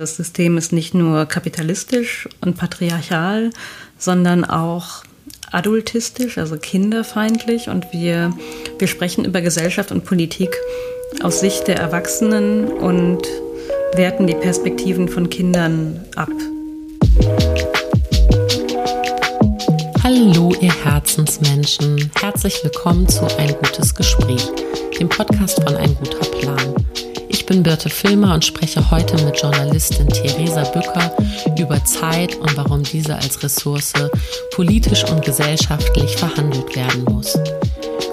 Das System ist nicht nur kapitalistisch und patriarchal, sondern auch adultistisch, also kinderfeindlich. Und wir sprechen über Gesellschaft und Politik aus Sicht der Erwachsenen und werten die Perspektiven von Kindern ab. Hallo, ihr Herzensmenschen. Herzlich willkommen zu Ein Gutes Gespräch, dem Podcast von Ein Guter Plan. Ich bin Birte Filmer und spreche heute mit Journalistin Teresa Bücker über Zeit und warum diese als Ressource politisch und gesellschaftlich verhandelt werden muss.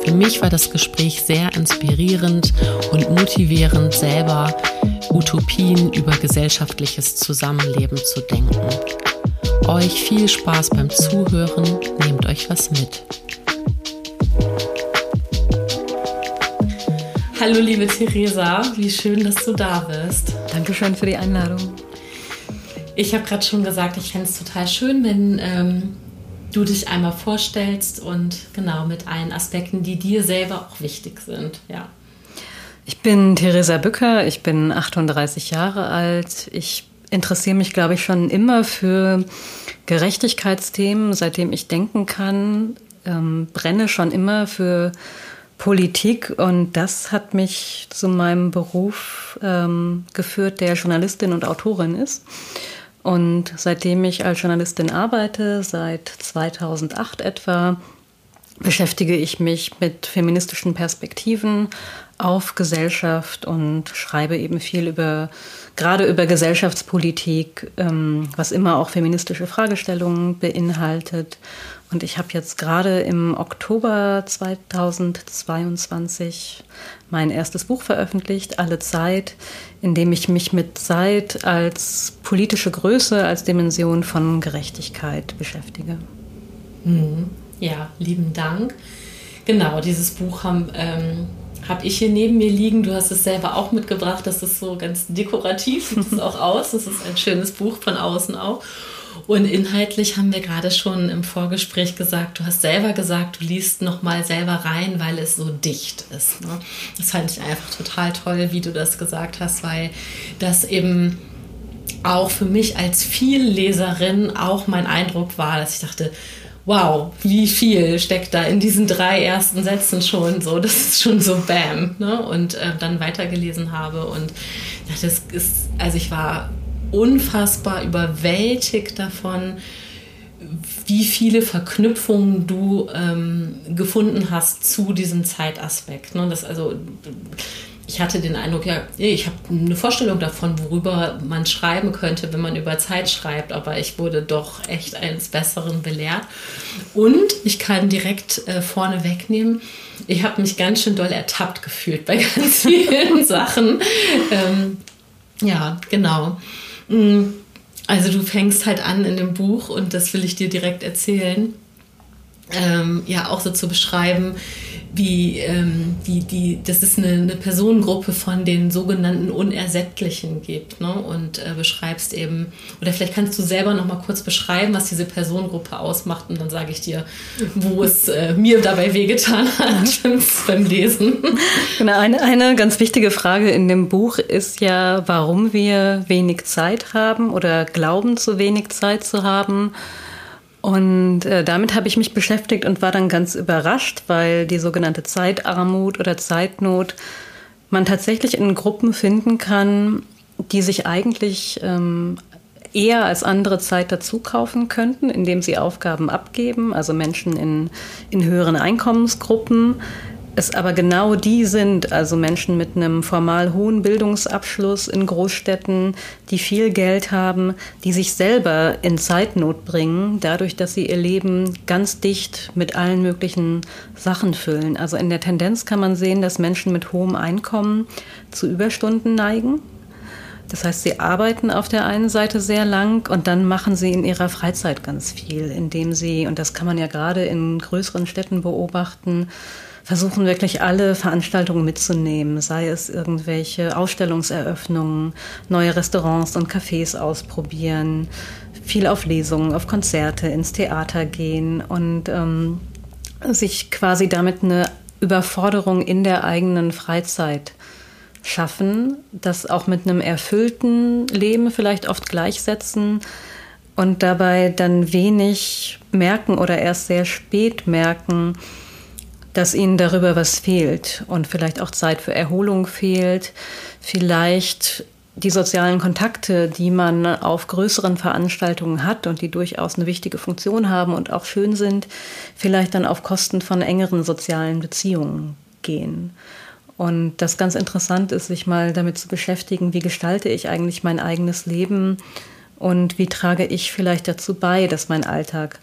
Für mich war das Gespräch sehr inspirierend und motivierend, selber Utopien über gesellschaftliches Zusammenleben zu denken. Euch viel Spaß beim Zuhören, nehmt euch was mit. Hallo liebe Teresa, wie schön, dass du da bist. Dankeschön für die Einladung. Ich habe gerade schon gesagt, ich fände es total schön, wenn du dich einmal vorstellst und genau mit allen Aspekten, die dir selber auch wichtig sind. Ja. Ich bin Teresa Bücker, ich bin 38 Jahre alt. Ich interessiere mich, glaube ich, schon immer für Gerechtigkeitsthemen, seitdem ich denken kann. Brenne schon immer für Politik und das hat mich zu meinem Beruf geführt, der Journalistin und Autorin ist. Und seitdem ich als Journalistin arbeite, seit 2008 etwa, beschäftige ich mich mit feministischen Perspektiven auf Gesellschaft und schreibe eben viel gerade über Gesellschaftspolitik, was immer auch feministische Fragestellungen beinhaltet. Und ich habe jetzt gerade im Oktober 2022 mein erstes Buch veröffentlicht, Alle Zeit, in dem ich mich mit Zeit als politische Größe, als Dimension von Gerechtigkeit beschäftige. Mhm. Ja, lieben Dank. Genau, dieses Buch habe ich hier neben mir liegen. Du hast es selber auch mitgebracht. Das ist so ganz dekorativ, sieht es auch aus. Das ist ein schönes Buch von außen auch. Und inhaltlich haben wir gerade schon im Vorgespräch gesagt, du hast selber gesagt, du liest nochmal selber rein, weil es so dicht ist. Ne? Das fand ich einfach total toll, wie du das gesagt hast, weil das eben auch für mich als Vielleserin auch mein Eindruck war, dass ich dachte, wow, wie viel steckt da in diesen 3 ersten Sätzen schon so, das ist schon so bam, ne? Und dann weitergelesen habe und dachte, ich war unfassbar überwältigt davon, wie viele Verknüpfungen du gefunden hast zu diesem Zeitaspekt, ne? Ich hatte den Eindruck, ja, ich habe eine Vorstellung davon, worüber man schreiben könnte, wenn man über Zeit schreibt, aber ich wurde doch echt eines Besseren belehrt. Und ich kann direkt vorne wegnehmen, ich habe mich ganz schön doll ertappt gefühlt bei ganz vielen Sachen. Ja, genau. Also du fängst halt an in dem Buch, und das will ich dir direkt erzählen, auch so zu beschreiben, wie das ist eine Personengruppe von den sogenannten Unersättlichen gibt, ne? Und beschreibst eben, oder vielleicht kannst du selber noch mal kurz beschreiben, was diese Personengruppe ausmacht, und dann sage ich dir, wo es mir dabei wehgetan hat beim Lesen. Genau, eine ganz wichtige Frage in dem Buch ist ja, warum wir wenig Zeit haben oder glauben, zu wenig Zeit zu haben. Und damit habe ich mich beschäftigt und war dann ganz überrascht, weil die sogenannte Zeitarmut oder Zeitnot man tatsächlich in Gruppen finden kann, die sich eigentlich eher als andere Zeit dazu kaufen könnten, indem sie Aufgaben abgeben, also Menschen in höheren Einkommensgruppen. Es aber genau die sind, also Menschen mit einem formal hohen Bildungsabschluss in Großstädten, die viel Geld haben, die sich selber in Zeitnot bringen, dadurch, dass sie ihr Leben ganz dicht mit allen möglichen Sachen füllen. Also in der Tendenz kann man sehen, dass Menschen mit hohem Einkommen zu Überstunden neigen. Das heißt, sie arbeiten auf der einen Seite sehr lang und dann machen sie in ihrer Freizeit ganz viel, indem sie, und das kann man ja gerade in größeren Städten beobachten, versuchen wirklich alle Veranstaltungen mitzunehmen, sei es irgendwelche Ausstellungseröffnungen, neue Restaurants und Cafés ausprobieren, viel auf Lesungen, auf Konzerte, ins Theater gehen und sich quasi damit eine Überforderung in der eigenen Freizeit schaffen, das auch mit einem erfüllten Leben vielleicht oft gleichsetzen und dabei dann wenig merken oder erst sehr spät merken, dass ihnen darüber was fehlt und vielleicht auch Zeit für Erholung fehlt, vielleicht die sozialen Kontakte, die man auf größeren Veranstaltungen hat und die durchaus eine wichtige Funktion haben und auch schön sind, vielleicht dann auf Kosten von engeren sozialen Beziehungen gehen. Und das ganz interessant ist, sich mal damit zu beschäftigen, wie gestalte ich eigentlich mein eigenes Leben und wie trage ich vielleicht dazu bei, dass mein Alltag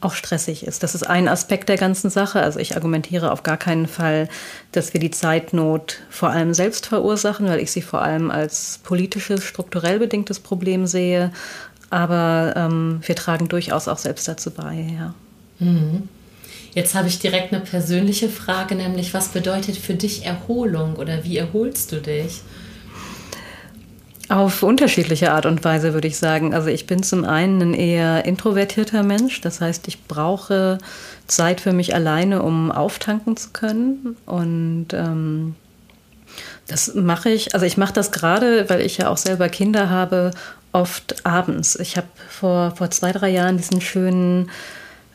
auch stressig ist. Das ist ein Aspekt der ganzen Sache. Also ich argumentiere auf gar keinen Fall, dass wir die Zeitnot vor allem selbst verursachen, weil ich sie vor allem als politisches, strukturell bedingtes Problem sehe. Aber wir tragen durchaus auch selbst dazu bei. Ja. Mhm. Jetzt habe ich direkt eine persönliche Frage, nämlich was bedeutet für dich Erholung oder wie erholst du dich? Auf unterschiedliche Art und Weise, würde ich sagen. Also ich bin zum einen ein eher introvertierter Mensch. Das heißt, ich brauche Zeit für mich alleine, um auftanken zu können. Und das mache ich. Also ich mache das gerade, weil ich ja auch selber Kinder habe, oft abends. Ich habe vor 2-3 Jahren diesen schönen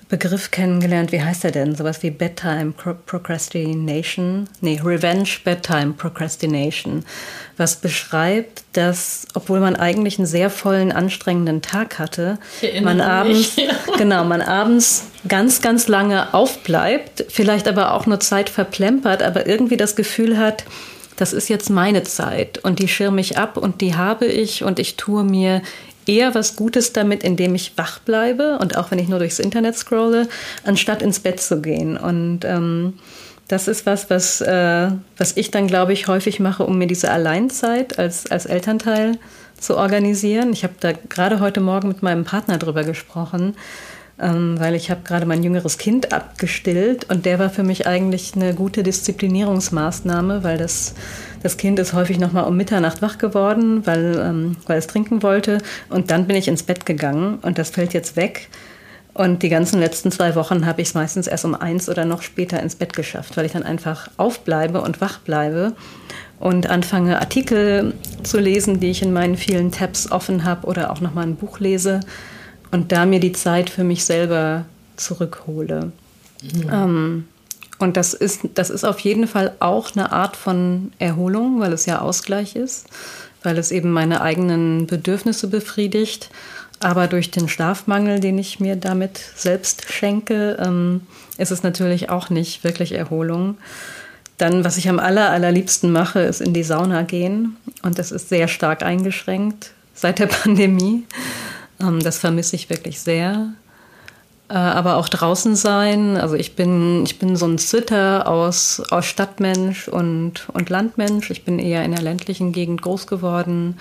Begriff kennengelernt. Wie heißt er denn? Sowas wie Bedtime Procrastination. Nee, Revenge Bedtime Procrastination. Was beschreibt, dass, obwohl man eigentlich einen sehr vollen, anstrengenden Tag hatte, man abends ganz, ganz lange aufbleibt, vielleicht aber auch nur Zeit verplempert, aber irgendwie das Gefühl hat, das ist jetzt meine Zeit und die schirme ich ab und die habe ich und ich tue mir eher was Gutes damit, indem ich wach bleibe und auch wenn ich nur durchs Internet scrolle, anstatt ins Bett zu gehen. Und das ist was ich dann, glaube ich, häufig mache, um mir diese Alleinzeit als Elternteil zu organisieren. Ich habe da gerade heute Morgen mit meinem Partner drüber gesprochen, weil ich habe gerade mein jüngeres Kind abgestillt und der war für mich eigentlich eine gute Disziplinierungsmaßnahme, weil das Kind ist häufig nochmal um Mitternacht wach geworden, weil es trinken wollte und dann bin ich ins Bett gegangen und das fällt jetzt weg und die ganzen letzten 2 Wochen habe ich es meistens erst um 1 oder noch später ins Bett geschafft, weil ich dann einfach aufbleibe und wach bleibe und anfange Artikel zu lesen, die ich in meinen vielen Tabs offen habe oder auch nochmal ein Buch lese. Und da mir die Zeit für mich selber zurückhole. Mhm. Und das ist auf jeden Fall auch eine Art von Erholung, weil es ja Ausgleich ist, weil es eben meine eigenen Bedürfnisse befriedigt. Aber durch den Schlafmangel, den ich mir damit selbst schenke, ist es natürlich auch nicht wirklich Erholung. Dann, was ich am allerliebsten mache, ist in die Sauna gehen. Und das ist sehr stark eingeschränkt seit der Pandemie. Das vermisse ich wirklich sehr. Aber auch draußen sein. Also ich bin so ein Zwitter aus Stadtmensch und Landmensch. Ich bin eher in der ländlichen Gegend groß geworden,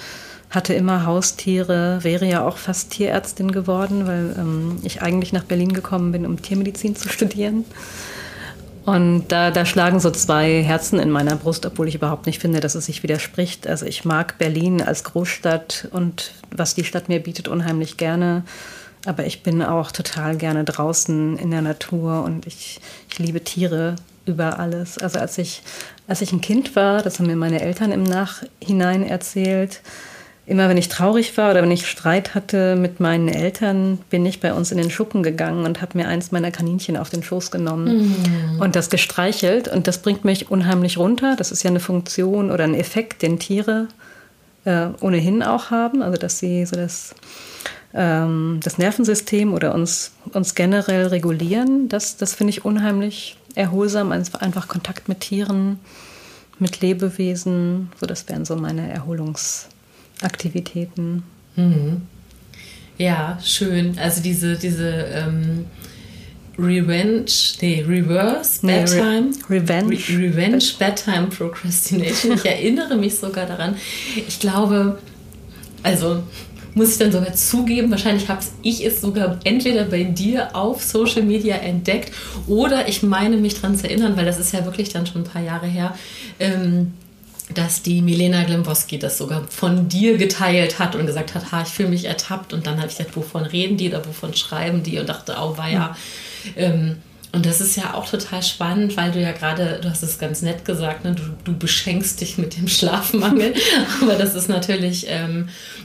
hatte immer Haustiere, wäre ja auch fast Tierärztin geworden, weil ich eigentlich nach Berlin gekommen bin, um Tiermedizin zu studieren. Und da schlagen so 2 Herzen in meiner Brust, obwohl ich überhaupt nicht finde, dass es sich widerspricht. Also ich mag Berlin als Großstadt und was die Stadt mir bietet, unheimlich gerne. Aber ich bin auch total gerne draußen in der Natur und ich liebe Tiere über alles. Also als ich ein Kind war, das haben mir meine Eltern im Nachhinein erzählt, immer wenn ich traurig war oder wenn ich Streit hatte mit meinen Eltern, bin ich bei uns in den Schuppen gegangen und habe mir eins meiner Kaninchen auf den Schoß genommen und das gestreichelt. Und das bringt mich unheimlich runter. Das ist ja eine Funktion oder ein Effekt, den Tiere ohnehin auch haben. Also dass sie so das Nervensystem oder uns generell regulieren. Das finde ich unheimlich erholsam. Einfach Kontakt mit Tieren, mit Lebewesen. So, das wären so meine Erholungsaktivitäten. Mhm. Ja, schön. Also diese Revenge Bedtime Procrastination. Ich erinnere mich sogar daran. Ich glaube, also muss ich dann sogar zugeben, wahrscheinlich habe ich es sogar entweder bei dir auf Social Media entdeckt oder ich meine mich daran zu erinnern, weil das ist ja wirklich dann schon ein paar Jahre her, dass die Milena Glemboski das sogar von dir geteilt hat und gesagt hat, ich fühle mich ertappt. Und dann habe ich gedacht, wovon reden die oder wovon schreiben die? Und dachte, auweia. Und das ist ja auch total spannend, weil du ja gerade, du hast es ganz nett gesagt, ne, du beschenkst dich mit dem Schlafmangel, aber das ist natürlich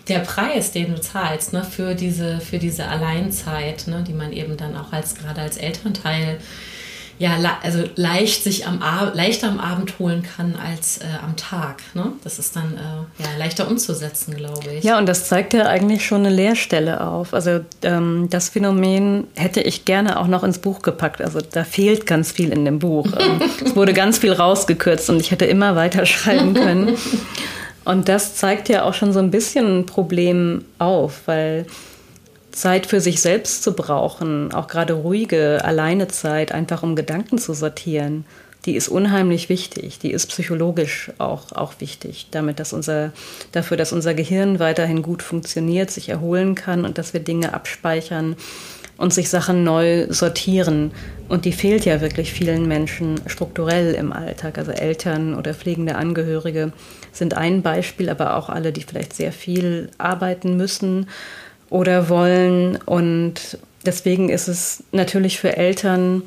der Preis, den du zahlst, ne, für diese Alleinzeit, ne, die man eben dann auch gerade als Elternteil ja leichter am Abend holen kann als am Tag. Ne? Das ist dann leichter umzusetzen, glaube ich. Ja, und das zeigt ja eigentlich schon eine Leerstelle auf. Also das Phänomen hätte ich gerne auch noch ins Buch gepackt. Also da fehlt ganz viel in dem Buch. Es wurde ganz viel rausgekürzt und ich hätte immer weiterschreiben können. Und das zeigt ja auch schon so ein bisschen ein Problem auf, weil Zeit für sich selbst zu brauchen, auch gerade ruhige, alleine Zeit, einfach um Gedanken zu sortieren, die ist unheimlich wichtig. Die ist psychologisch auch wichtig, dass unser Gehirn weiterhin gut funktioniert, sich erholen kann und dass wir Dinge abspeichern und sich Sachen neu sortieren. Und die fehlt ja wirklich vielen Menschen strukturell im Alltag. Also Eltern oder pflegende Angehörige sind ein Beispiel, aber auch alle, die vielleicht sehr viel arbeiten müssen oder wollen. Und deswegen ist es natürlich für Eltern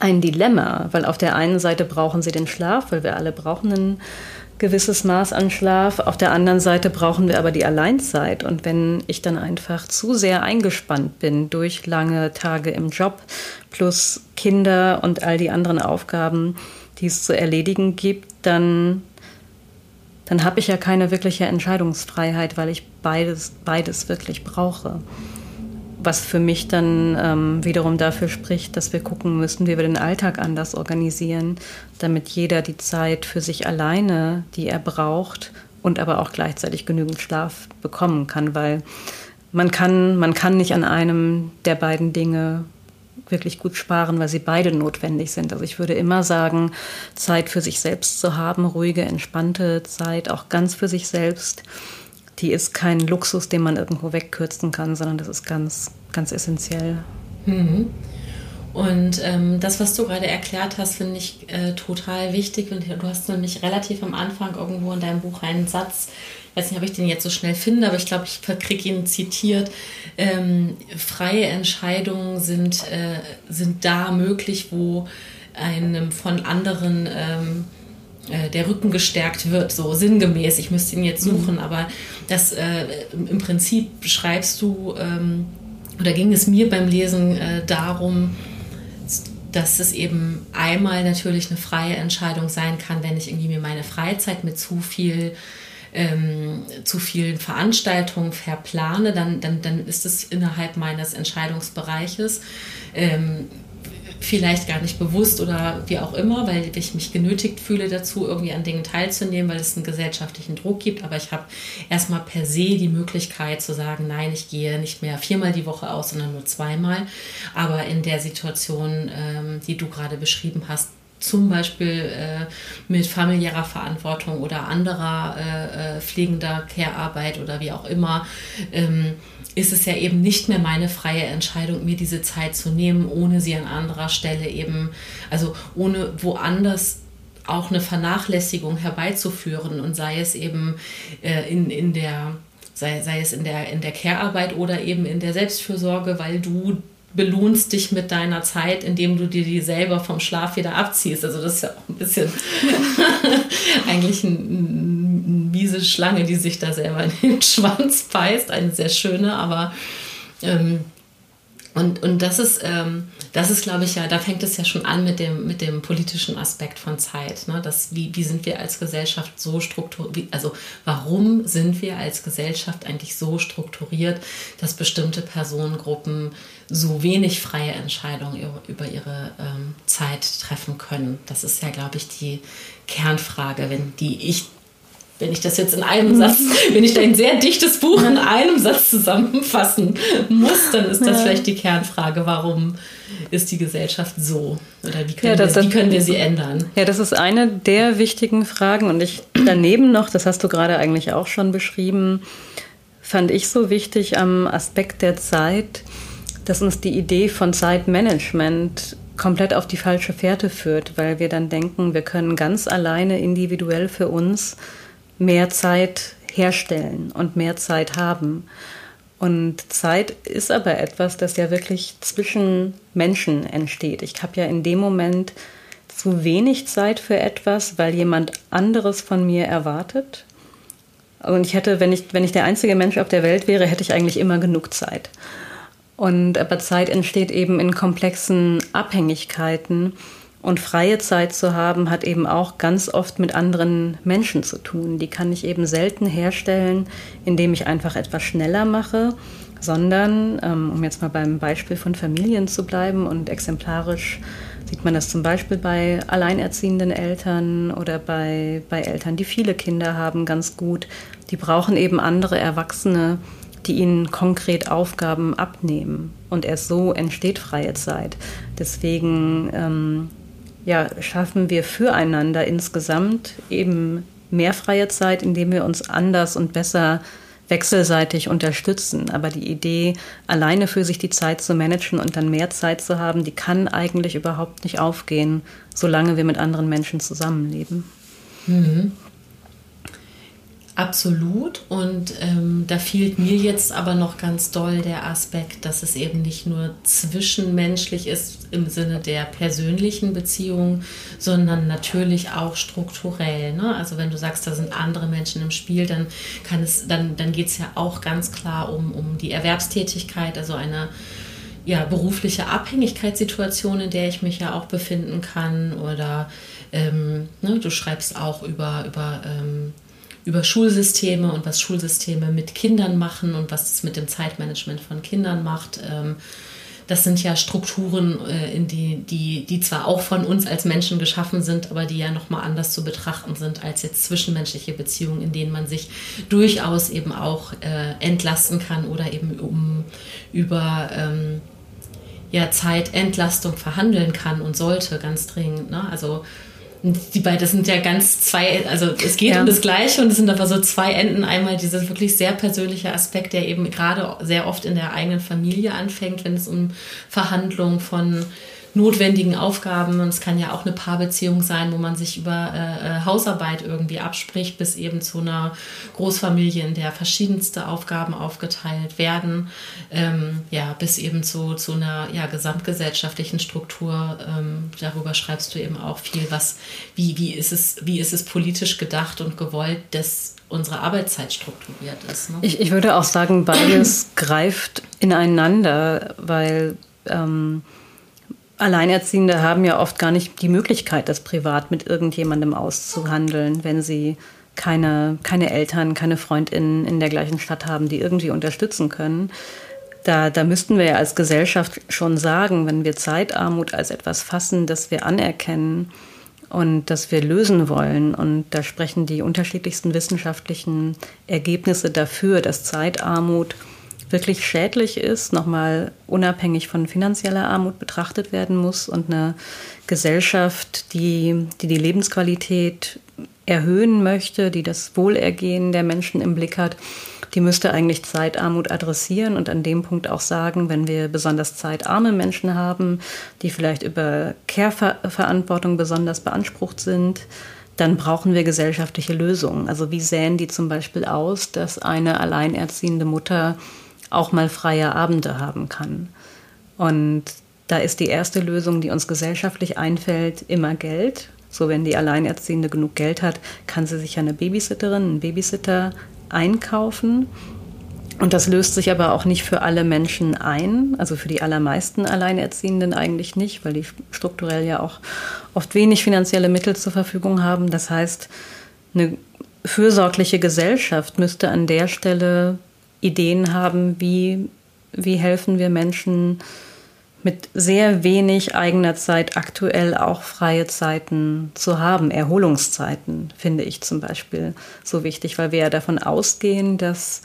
ein Dilemma, weil auf der einen Seite brauchen sie den Schlaf, weil wir alle brauchen ein gewisses Maß an Schlaf. Auf der anderen Seite brauchen wir aber die Alleinzeit. Und wenn ich dann einfach zu sehr eingespannt bin durch lange Tage im Job plus Kinder und all die anderen Aufgaben, die es zu erledigen gibt, dann habe ich ja keine wirkliche Entscheidungsfreiheit, weil ich beides wirklich brauche. Was für mich dann wiederum dafür spricht, dass wir gucken müssen, wie wir den Alltag anders organisieren, damit jeder die Zeit für sich alleine, die er braucht, und aber auch gleichzeitig genügend Schlaf bekommen kann, weil man kann nicht an einem der beiden Dinge wirklich gut sparen, weil sie beide notwendig sind. Also ich würde immer sagen, Zeit für sich selbst zu haben, ruhige, entspannte Zeit, auch ganz für sich selbst, die ist kein Luxus, den man irgendwo wegkürzen kann, sondern das ist ganz, ganz essentiell. Mhm. Und das, was du gerade erklärt hast, finde ich total wichtig. Und du hast nämlich relativ am Anfang irgendwo in deinem Buch einen Satz, ich weiß nicht, ob ich den jetzt so schnell finde, aber ich glaube, ich kriege ihn zitiert. Freie Entscheidungen sind da möglich, wo einem von anderen der Rücken gestärkt wird, so sinngemäß. Ich müsste ihn jetzt suchen, aber das im Prinzip beschreibst du, oder ging es mir beim Lesen darum, dass es eben einmal natürlich eine freie Entscheidung sein kann, wenn ich irgendwie mir meine Freizeit mit zu vielen Veranstaltungen verplane, dann ist es innerhalb meines Entscheidungsbereiches vielleicht gar nicht bewusst oder wie auch immer, weil ich mich genötigt fühle dazu, irgendwie an Dingen teilzunehmen, weil es einen gesellschaftlichen Druck gibt. Aber ich habe erstmal per se die Möglichkeit zu sagen, nein, ich gehe nicht mehr 4-mal die Woche aus, sondern nur 2-mal. Aber in der Situation, die du gerade beschrieben hast, zum Beispiel mit familiärer Verantwortung oder anderer pflegender Care-Arbeit oder wie auch immer, ist es ja eben nicht mehr meine freie Entscheidung, mir diese Zeit zu nehmen, ohne sie an anderer Stelle eben, also ohne woanders auch eine Vernachlässigung herbeizuführen, und sei es eben in der Care-Arbeit oder eben in der Selbstfürsorge, weil du belohnst dich mit deiner Zeit, indem du dir die selber vom Schlaf wieder abziehst. Also das ist ja auch ein bisschen eigentlich eine miese Schlange, die sich da selber in den Schwanz beißt. Eine sehr schöne, aber und das ist, glaube ich, ja, da fängt es ja schon an mit dem politischen Aspekt von Zeit, ne? Wie sind wir als Gesellschaft so strukturiert, also warum sind wir als Gesellschaft eigentlich so strukturiert, dass bestimmte Personengruppen so wenig freie Entscheidungen über ihre Zeit treffen können? Das ist ja, glaube ich, die Kernfrage, wenn ich das jetzt in einem Satz, wenn ich dein sehr dichtes Buch in einem Satz zusammenfassen muss, dann ist das vielleicht die Kernfrage, warum ist die Gesellschaft so? Oder wie können wir sie ändern? Ja, das ist eine der wichtigen Fragen. Und ich daneben noch, das hast du gerade eigentlich auch schon beschrieben, fand ich so wichtig am Aspekt der Zeit, dass uns die Idee von Zeitmanagement komplett auf die falsche Fährte führt, weil wir dann denken, wir können ganz alleine individuell für uns mehr Zeit herstellen und mehr Zeit haben. Und Zeit ist aber etwas, das ja wirklich zwischen Menschen entsteht. Ich habe ja in dem Moment zu wenig Zeit für etwas, weil jemand anderes von mir erwartet. Und ich hätte, wenn ich der einzige Mensch auf der Welt wäre, hätte ich eigentlich immer genug Zeit. Aber Zeit entsteht eben in komplexen Abhängigkeiten. Und freie Zeit zu haben, hat eben auch ganz oft mit anderen Menschen zu tun. Die kann ich eben selten herstellen, indem ich einfach etwas schneller mache, sondern, um jetzt mal beim Beispiel von Familien zu bleiben, und exemplarisch sieht man das zum Beispiel bei alleinerziehenden Eltern oder bei Eltern, die viele Kinder haben, ganz gut. Die brauchen eben andere Erwachsene, die ihnen konkret Aufgaben abnehmen. Und erst so entsteht freie Zeit. Deswegen schaffen wir füreinander insgesamt eben mehr freie Zeit, indem wir uns anders und besser wechselseitig unterstützen. Aber die Idee, alleine für sich die Zeit zu managen und dann mehr Zeit zu haben, die kann eigentlich überhaupt nicht aufgehen, solange wir mit anderen Menschen zusammenleben. Mhm. Absolut. Und da fehlt mir jetzt aber noch ganz doll der Aspekt, dass es eben nicht nur zwischenmenschlich ist im Sinne der persönlichen Beziehung, sondern natürlich auch strukturell, ne? Also wenn du sagst, da sind andere Menschen im Spiel, dann geht es ja auch ganz klar um die Erwerbstätigkeit, also eine berufliche Abhängigkeitssituation, in der ich mich ja auch befinden kann. Oder du schreibst auch über Schulsysteme und was Schulsysteme mit Kindern machen und was es mit dem Zeitmanagement von Kindern macht. Das sind ja Strukturen, in die zwar auch von uns als Menschen geschaffen sind, aber die ja nochmal anders zu betrachten sind als jetzt zwischenmenschliche Beziehungen, in denen man sich durchaus eben auch entlasten kann oder eben über Zeitentlastung verhandeln kann und sollte, ganz dringend, ne? Also die beiden sind ja es geht um das Gleiche und es sind aber so zwei Enden. Einmal dieser wirklich sehr persönliche Aspekt, der eben gerade sehr oft in der eigenen Familie anfängt, wenn es um Verhandlungen von notwendigen Aufgaben, und es kann ja auch eine Paarbeziehung sein, wo man sich über Hausarbeit irgendwie abspricht, bis eben zu einer Großfamilie, in der verschiedenste Aufgaben aufgeteilt werden, bis eben zu einer gesamtgesellschaftlichen Struktur. Darüber schreibst du eben auch viel, wie ist es politisch gedacht und gewollt, dass unsere Arbeitszeit strukturiert ist, ne? Ich würde auch sagen, beides greift ineinander, weil Alleinerziehende haben ja oft gar nicht die Möglichkeit, das privat mit irgendjemandem auszuhandeln, wenn sie keine Eltern, keine FreundInnen in der gleichen Stadt haben, die irgendwie unterstützen können. Da müssten wir ja als Gesellschaft schon sagen, wenn wir Zeitarmut als etwas fassen, das wir anerkennen und das wir lösen wollen. Und da sprechen die unterschiedlichsten wissenschaftlichen Ergebnisse dafür, dass Zeitarmut wirklich schädlich ist, nochmal unabhängig von finanzieller Armut betrachtet werden muss, und eine Gesellschaft, die Lebensqualität erhöhen möchte, die das Wohlergehen der Menschen im Blick hat, die müsste eigentlich Zeitarmut adressieren und an dem Punkt auch sagen, wenn wir besonders zeitarme Menschen haben, die vielleicht über Care-Verantwortung besonders beansprucht sind, dann brauchen wir gesellschaftliche Lösungen. Also wie sähen die zum Beispiel aus, dass eine alleinerziehende Mutter auch mal freie Abende haben kann. Und da ist die erste Lösung, die uns gesellschaftlich einfällt, immer Geld. So, wenn die Alleinerziehende genug Geld hat, kann sie sich ja eine Babysitterin, einen Babysitter einkaufen. Und das löst sich aber auch nicht für alle Menschen ein, also für die allermeisten Alleinerziehenden eigentlich nicht, weil die strukturell ja auch oft wenig finanzielle Mittel zur Verfügung haben. Das heißt, eine fürsorgliche Gesellschaft müsste an der Stelle Ideen haben, wie helfen wir Menschen mit sehr wenig eigener Zeit aktuell auch freie Zeiten zu haben. Erholungszeiten finde ich zum Beispiel so wichtig, weil wir ja davon ausgehen, dass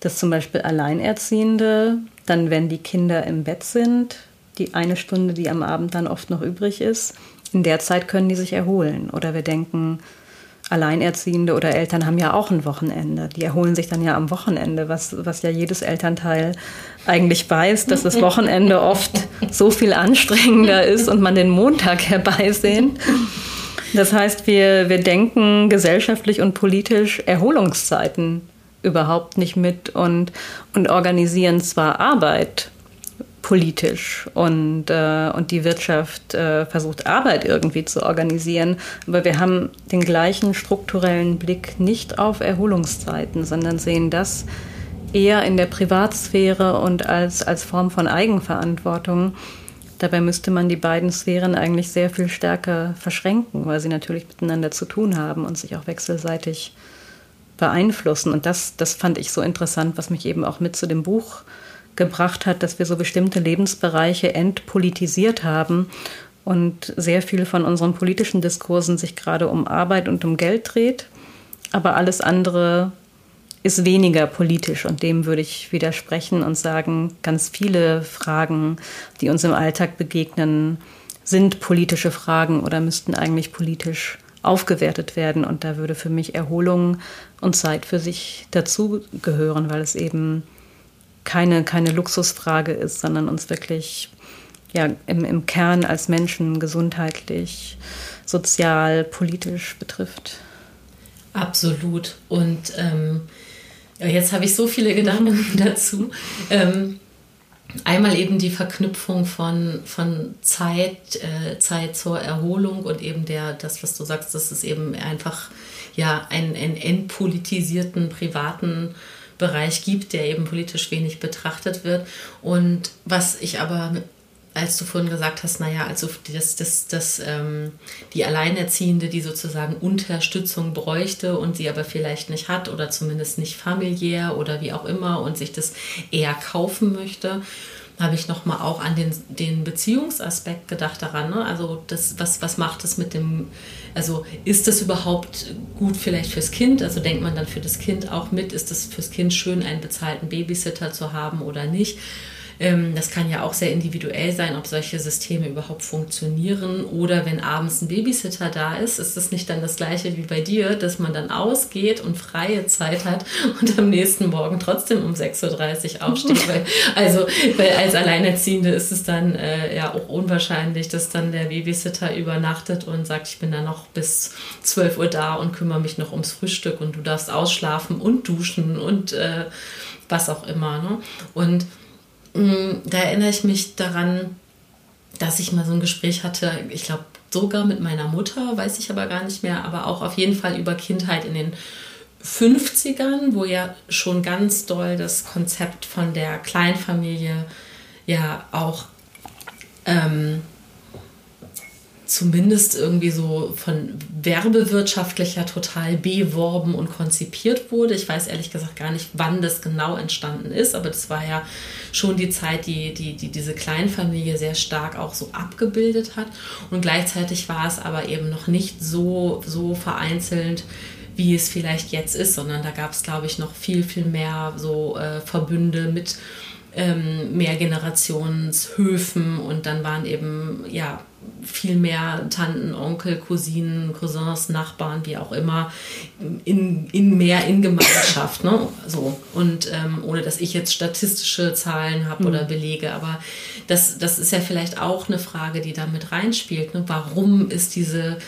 zum Beispiel Alleinerziehende dann, wenn die Kinder im Bett sind, die eine Stunde, die am Abend dann oft noch übrig ist, in der Zeit können die sich erholen. Oder wir denken, Alleinerziehende oder Eltern haben ja auch ein Wochenende. Die erholen sich dann ja am Wochenende, was ja jedes Elternteil eigentlich weiß, dass das Wochenende oft so viel anstrengender ist und man den Montag herbeisehnt. Das heißt, wir denken gesellschaftlich und politisch Erholungszeiten überhaupt nicht mit und organisieren zwar Arbeit politisch und die Wirtschaft versucht, Arbeit irgendwie zu organisieren. Aber wir haben den gleichen strukturellen Blick nicht auf Erholungszeiten, sondern sehen das eher in der Privatsphäre und als Form von Eigenverantwortung. Dabei müsste man die beiden Sphären eigentlich sehr viel stärker verschränken, weil sie natürlich miteinander zu tun haben und sich auch wechselseitig beeinflussen. Und das fand ich so interessant, was mich eben auch mit zu dem Buch gebracht hat, dass wir so bestimmte Lebensbereiche entpolitisiert haben und sehr viel von unseren politischen Diskursen sich gerade um Arbeit und um Geld dreht. Aber alles andere ist weniger politisch und dem würde ich widersprechen und sagen, ganz viele Fragen, die uns im Alltag begegnen, sind politische Fragen oder müssten eigentlich politisch aufgewertet werden. Und da würde für mich Erholung und Zeit für sich dazugehören, weil es eben keine Luxusfrage ist, sondern uns wirklich ja, im Kern als Menschen gesundheitlich, sozial, politisch betrifft. Absolut. Und jetzt habe ich so viele Gedanken dazu. Einmal eben die Verknüpfung von Zeit zur Erholung und eben das, was du sagst, dass es eben einfach ja, einen entpolitisierten, privaten Bereich gibt, der eben politisch wenig betrachtet wird. Und was ich aber, als du vorhin gesagt hast, die Alleinerziehende, die sozusagen Unterstützung bräuchte und sie aber vielleicht nicht hat oder zumindest nicht familiär oder wie auch immer und sich das eher kaufen möchte, habe ich nochmal auch an den Beziehungsaspekt gedacht daran, ne? Also das, was macht es mit dem, also ist das überhaupt gut vielleicht fürs Kind? Also denkt man dann für das Kind auch mit, ist es fürs Kind schön, einen bezahlten Babysitter zu haben oder nicht? Das kann ja auch sehr individuell sein, ob solche Systeme überhaupt funktionieren oder wenn abends ein Babysitter da ist, ist das nicht dann das Gleiche wie bei dir, dass man dann ausgeht und freie Zeit hat und am nächsten Morgen trotzdem um 6.30 Uhr aufsteht. Weil als Alleinerziehende ist es dann ja auch unwahrscheinlich, dass dann der Babysitter übernachtet und sagt, ich bin dann noch bis 12 Uhr da und kümmere mich noch ums Frühstück und du darfst ausschlafen und duschen und was auch immer. Ne? Und da erinnere ich mich daran, dass ich mal so ein Gespräch hatte, ich glaube sogar mit meiner Mutter, weiß ich aber gar nicht mehr, aber auch auf jeden Fall über Kindheit in den 50ern, wo ja schon ganz doll das Konzept von der Kleinfamilie ja auch zumindest irgendwie so von werbewirtschaftlicher total beworben und konzipiert wurde. Ich weiß ehrlich gesagt gar nicht, wann das genau entstanden ist, aber das war ja schon die Zeit, die diese Kleinfamilie sehr stark auch so abgebildet hat. Und gleichzeitig war es aber eben noch nicht so vereinzelt, wie es vielleicht jetzt ist, sondern da gab es, glaube ich, noch viel, viel mehr so Verbünde mit Mehrgenerationshöfen und dann waren eben ja viel mehr Tanten, Onkel, Cousinen, Cousins, Nachbarn, wie auch immer, in Gemeinschaft, ne? So. Und ohne dass ich jetzt statistische Zahlen habe oder Belege, aber das ist ja vielleicht auch eine Frage, die da mit reinspielt, ne? Warum ist diese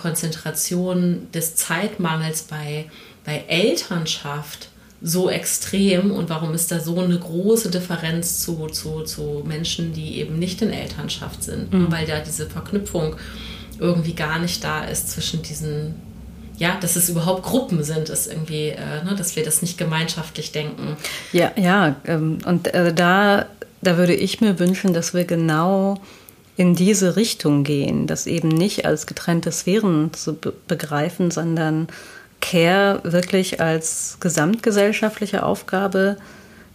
Konzentration des Zeitmangels bei Elternschaft so extrem und warum ist da so eine große Differenz zu Menschen, die eben nicht in Elternschaft sind, weil da diese Verknüpfung irgendwie gar nicht da ist zwischen diesen, ja, dass es überhaupt Gruppen sind, ist irgendwie, dass wir das nicht gemeinschaftlich denken. Da würde ich mir wünschen, dass wir genau in diese Richtung gehen, das eben nicht als getrennte Sphären zu begreifen, sondern Care wirklich als gesamtgesellschaftliche Aufgabe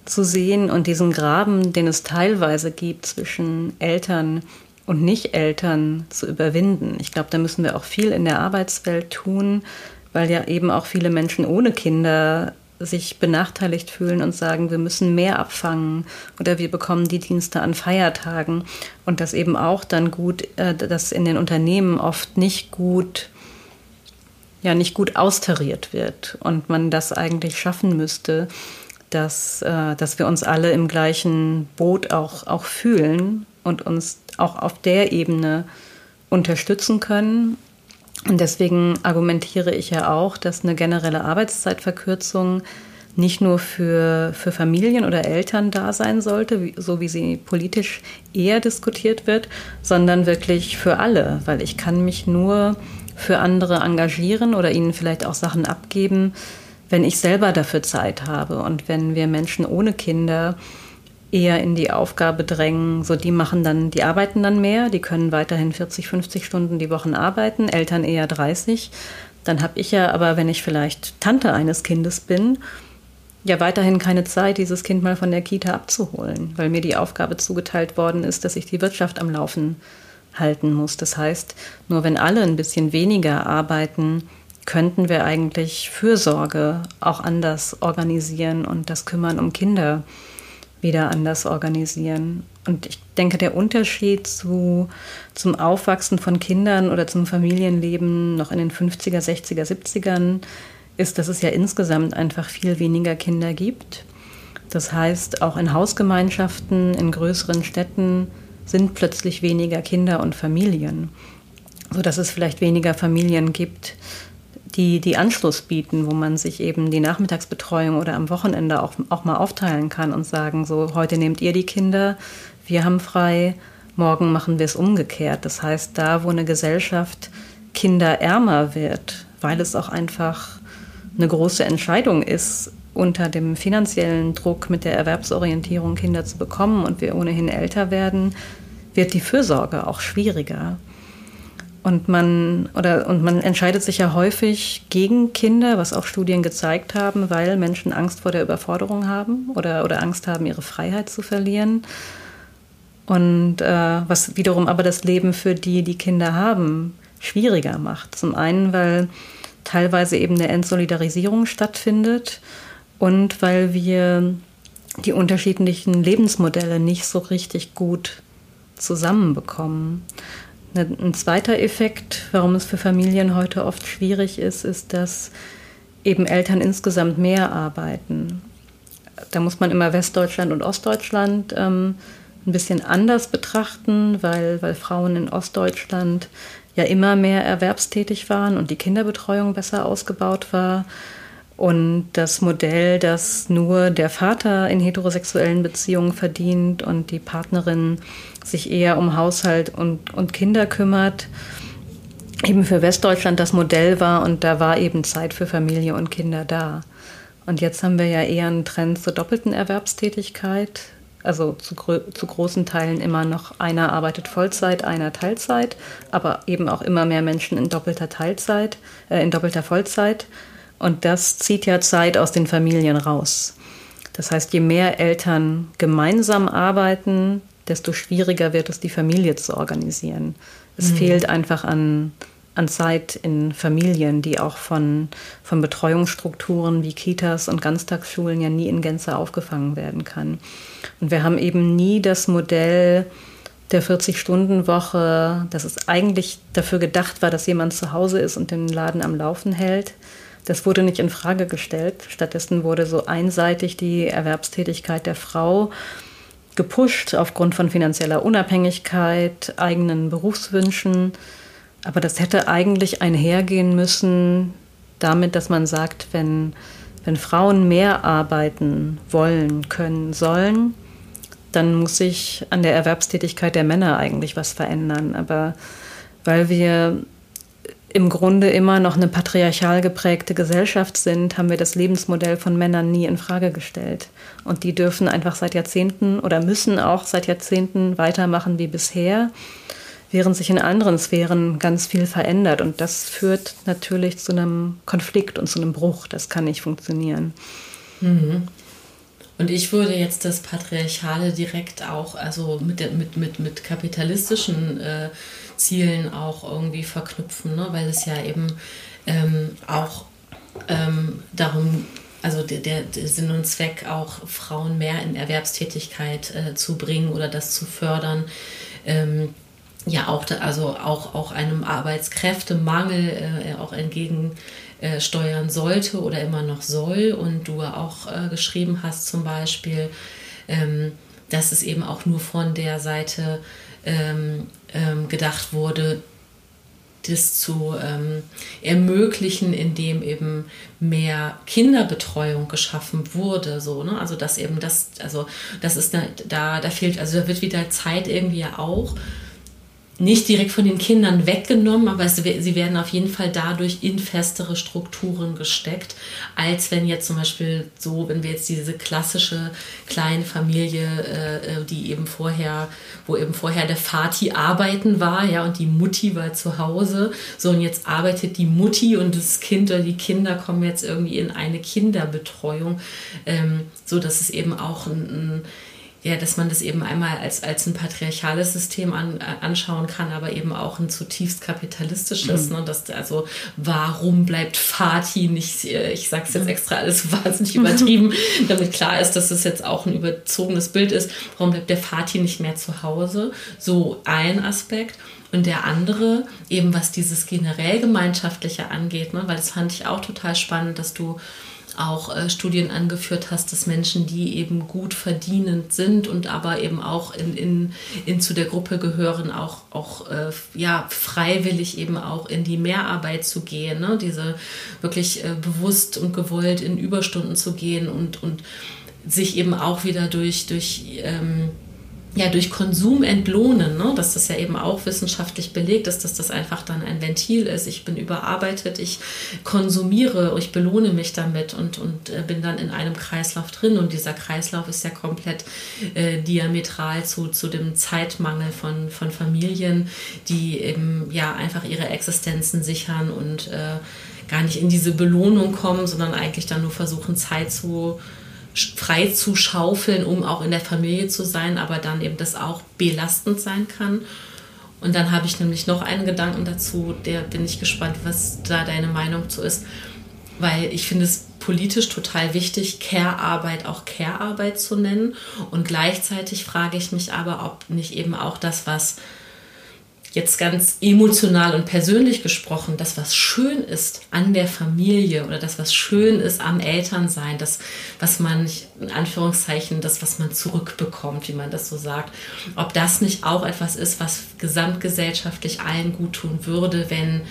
zu sehen und diesen Graben, den es teilweise gibt zwischen Eltern und Nicht-Eltern, zu überwinden. Ich glaube, da müssen wir auch viel in der Arbeitswelt tun, weil ja eben auch viele Menschen ohne Kinder sich benachteiligt fühlen und sagen, wir müssen mehr abfangen oder wir bekommen die Dienste an Feiertagen. Und das eben auch dann gut, dass in den Unternehmen oft nicht gut austariert wird und man das eigentlich schaffen müsste, dass wir uns alle im gleichen Boot auch fühlen und uns auch auf der Ebene unterstützen können Und deswegen argumentiere ich ja auch, dass eine generelle Arbeitszeitverkürzung nicht nur für Familien oder Eltern da sein sollte, so wie sie politisch eher diskutiert wird, sondern wirklich für alle. Weil ich kann mich nur für andere engagieren oder ihnen vielleicht auch Sachen abgeben, wenn ich selber dafür Zeit habe. Und wenn wir Menschen ohne Kinder eher in die Aufgabe drängen, so die arbeiten dann mehr, die können weiterhin 40, 50 Stunden die Woche arbeiten, Eltern eher 30. Dann habe ich ja aber, wenn ich vielleicht Tante eines Kindes bin, ja weiterhin keine Zeit, dieses Kind mal von der Kita abzuholen, weil mir die Aufgabe zugeteilt worden ist, dass ich die Wirtschaft am Laufen halten muss. Das heißt, nur wenn alle ein bisschen weniger arbeiten, könnten wir eigentlich Fürsorge auch anders organisieren und das Kümmern um Kinder wieder anders organisieren. Und ich denke, der Unterschied zum Aufwachsen von Kindern oder zum Familienleben noch in den 50er, 60er, 70ern ist, dass es ja insgesamt einfach viel weniger Kinder gibt. Das heißt, auch in Hausgemeinschaften, in größeren Städten sind plötzlich weniger Kinder und Familien, sodass es vielleicht weniger Familien gibt, die Anschluss bieten, wo man sich eben die Nachmittagsbetreuung oder am Wochenende auch mal aufteilen kann und sagen, so heute nehmt ihr die Kinder, wir haben frei, morgen machen wir es umgekehrt. Das heißt, da, wo eine Gesellschaft kinderärmer wird, weil es auch einfach eine große Entscheidung ist, unter dem finanziellen Druck mit der Erwerbsorientierung Kinder zu bekommen und wir ohnehin älter werden, wird die Fürsorge auch schwieriger. Und man entscheidet sich ja häufig gegen Kinder, was auch Studien gezeigt haben, weil Menschen Angst vor der Überforderung haben oder Angst haben, ihre Freiheit zu verlieren. Und was wiederum aber das Leben für die Kinder haben, schwieriger macht. Zum einen, weil teilweise eben eine Entsolidarisierung stattfindet und weil wir die unterschiedlichen Lebensmodelle nicht so richtig gut zusammenbekommen. Ein zweiter Effekt, warum es für Familien heute oft schwierig ist, ist, dass eben Eltern insgesamt mehr arbeiten. Da muss man immer Westdeutschland und Ostdeutschland ein bisschen anders betrachten, weil Frauen in Ostdeutschland ja immer mehr erwerbstätig waren und die Kinderbetreuung besser ausgebaut war. Und das Modell, dass nur der Vater in heterosexuellen Beziehungen verdient und die Partnerin sich eher um Haushalt und Kinder kümmert, eben für Westdeutschland das Modell war und da war eben Zeit für Familie und Kinder da. Und jetzt haben wir ja eher einen Trend zur doppelten Erwerbstätigkeit, also zu großen Teilen immer noch einer arbeitet Vollzeit, einer Teilzeit, aber eben auch immer mehr Menschen in doppelter Vollzeit. Und das zieht ja Zeit aus den Familien raus. Das heißt, je mehr Eltern gemeinsam arbeiten, desto schwieriger wird es, die Familie zu organisieren. Es fehlt einfach an Zeit in Familien, die auch von Betreuungsstrukturen wie Kitas und Ganztagsschulen ja nie in Gänze aufgefangen werden kann. Und wir haben eben nie das Modell der 40-Stunden-Woche, dass es eigentlich dafür gedacht war, dass jemand zu Hause ist und den Laden am Laufen hält. Das wurde nicht in Frage gestellt. Stattdessen wurde so einseitig die Erwerbstätigkeit der Frau gepusht aufgrund von finanzieller Unabhängigkeit, eigenen Berufswünschen. Aber das hätte eigentlich einhergehen müssen damit, dass man sagt, wenn Frauen mehr arbeiten wollen, können, sollen, dann muss sich an der Erwerbstätigkeit der Männer eigentlich was verändern. Aber weil wir im Grunde immer noch eine patriarchal geprägte Gesellschaft sind, haben wir das Lebensmodell von Männern nie in Frage gestellt. Und die dürfen einfach seit Jahrzehnten oder müssen auch seit Jahrzehnten weitermachen wie bisher, während sich in anderen Sphären ganz viel verändert. Und das führt natürlich zu einem Konflikt und zu einem Bruch. Das kann nicht funktionieren. Mhm. Und ich würde jetzt das Patriarchale direkt auch, also mit kapitalistischen Zielen auch irgendwie verknüpfen, ne? Weil es ja eben darum, also der Sinn und Zweck auch, Frauen mehr in Erwerbstätigkeit zu bringen oder das zu fördern, auch einem Arbeitskräftemangel auch entgegen steuern sollte oder immer noch soll. Und du auch geschrieben hast zum Beispiel, dass es eben auch nur von der Seite gedacht wurde, das zu ermöglichen, indem eben mehr Kinderbetreuung geschaffen wurde, so, ne? Also dass eben das, also das ist da fehlt, also da wird wieder Zeit irgendwie ja auch nicht direkt von den Kindern weggenommen, aber sie werden auf jeden Fall dadurch in festere Strukturen gesteckt, als wenn jetzt zum Beispiel so, wenn wir jetzt diese klassische Kleinfamilie, die eben vorher, wo eben vorher der Vati arbeiten war, ja, und die Mutti war zu Hause, so, und jetzt arbeitet die Mutti und das Kind oder die Kinder kommen jetzt irgendwie in eine Kinderbetreuung, so dass es eben auch ja, dass man das eben einmal als ein patriarchales System anschauen kann, aber eben auch ein zutiefst kapitalistisches. Ne? Dass, also warum bleibt Vati nicht, ich sag's jetzt extra alles wahnsinnig übertrieben, damit klar ist, dass das jetzt auch ein überzogenes Bild ist, warum bleibt der Vati nicht mehr zu Hause? So ein Aspekt. Und der andere, eben was dieses generell Gemeinschaftliche angeht, ne? Weil das fand ich auch total spannend, dass du auch Studien angeführt hast, dass Menschen, die eben gut verdienend sind und aber eben auch in zu der Gruppe gehören, auch freiwillig eben auch in die Mehrarbeit zu gehen, ne? Diese wirklich bewusst und gewollt in Überstunden zu gehen und sich eben auch wieder durch Konsum entlohnen, ne? Dass das ja eben auch wissenschaftlich belegt ist, dass das einfach dann ein Ventil ist. Ich bin überarbeitet, ich konsumiere, ich belohne mich damit und bin dann in einem Kreislauf drin. Und dieser Kreislauf ist ja komplett diametral zu dem Zeitmangel von Familien, die eben ja einfach ihre Existenzen sichern und gar nicht in diese Belohnung kommen, sondern eigentlich dann nur versuchen, Zeit frei zu schaufeln, um auch in der Familie zu sein, aber dann eben das auch belastend sein kann. Und dann habe ich nämlich noch einen Gedanken dazu, der bin ich gespannt, was da deine Meinung zu ist, weil ich finde es politisch total wichtig, Care-Arbeit auch Care-Arbeit zu nennen, und gleichzeitig frage ich mich aber, ob nicht eben auch das, was jetzt ganz emotional und persönlich gesprochen, das, was schön ist an der Familie oder das, was schön ist am Elternsein, das, was man, in Anführungszeichen, das, was man zurückbekommt, wie man das so sagt, ob das nicht auch etwas ist, was gesamtgesellschaftlich allen gut tun würde, wenn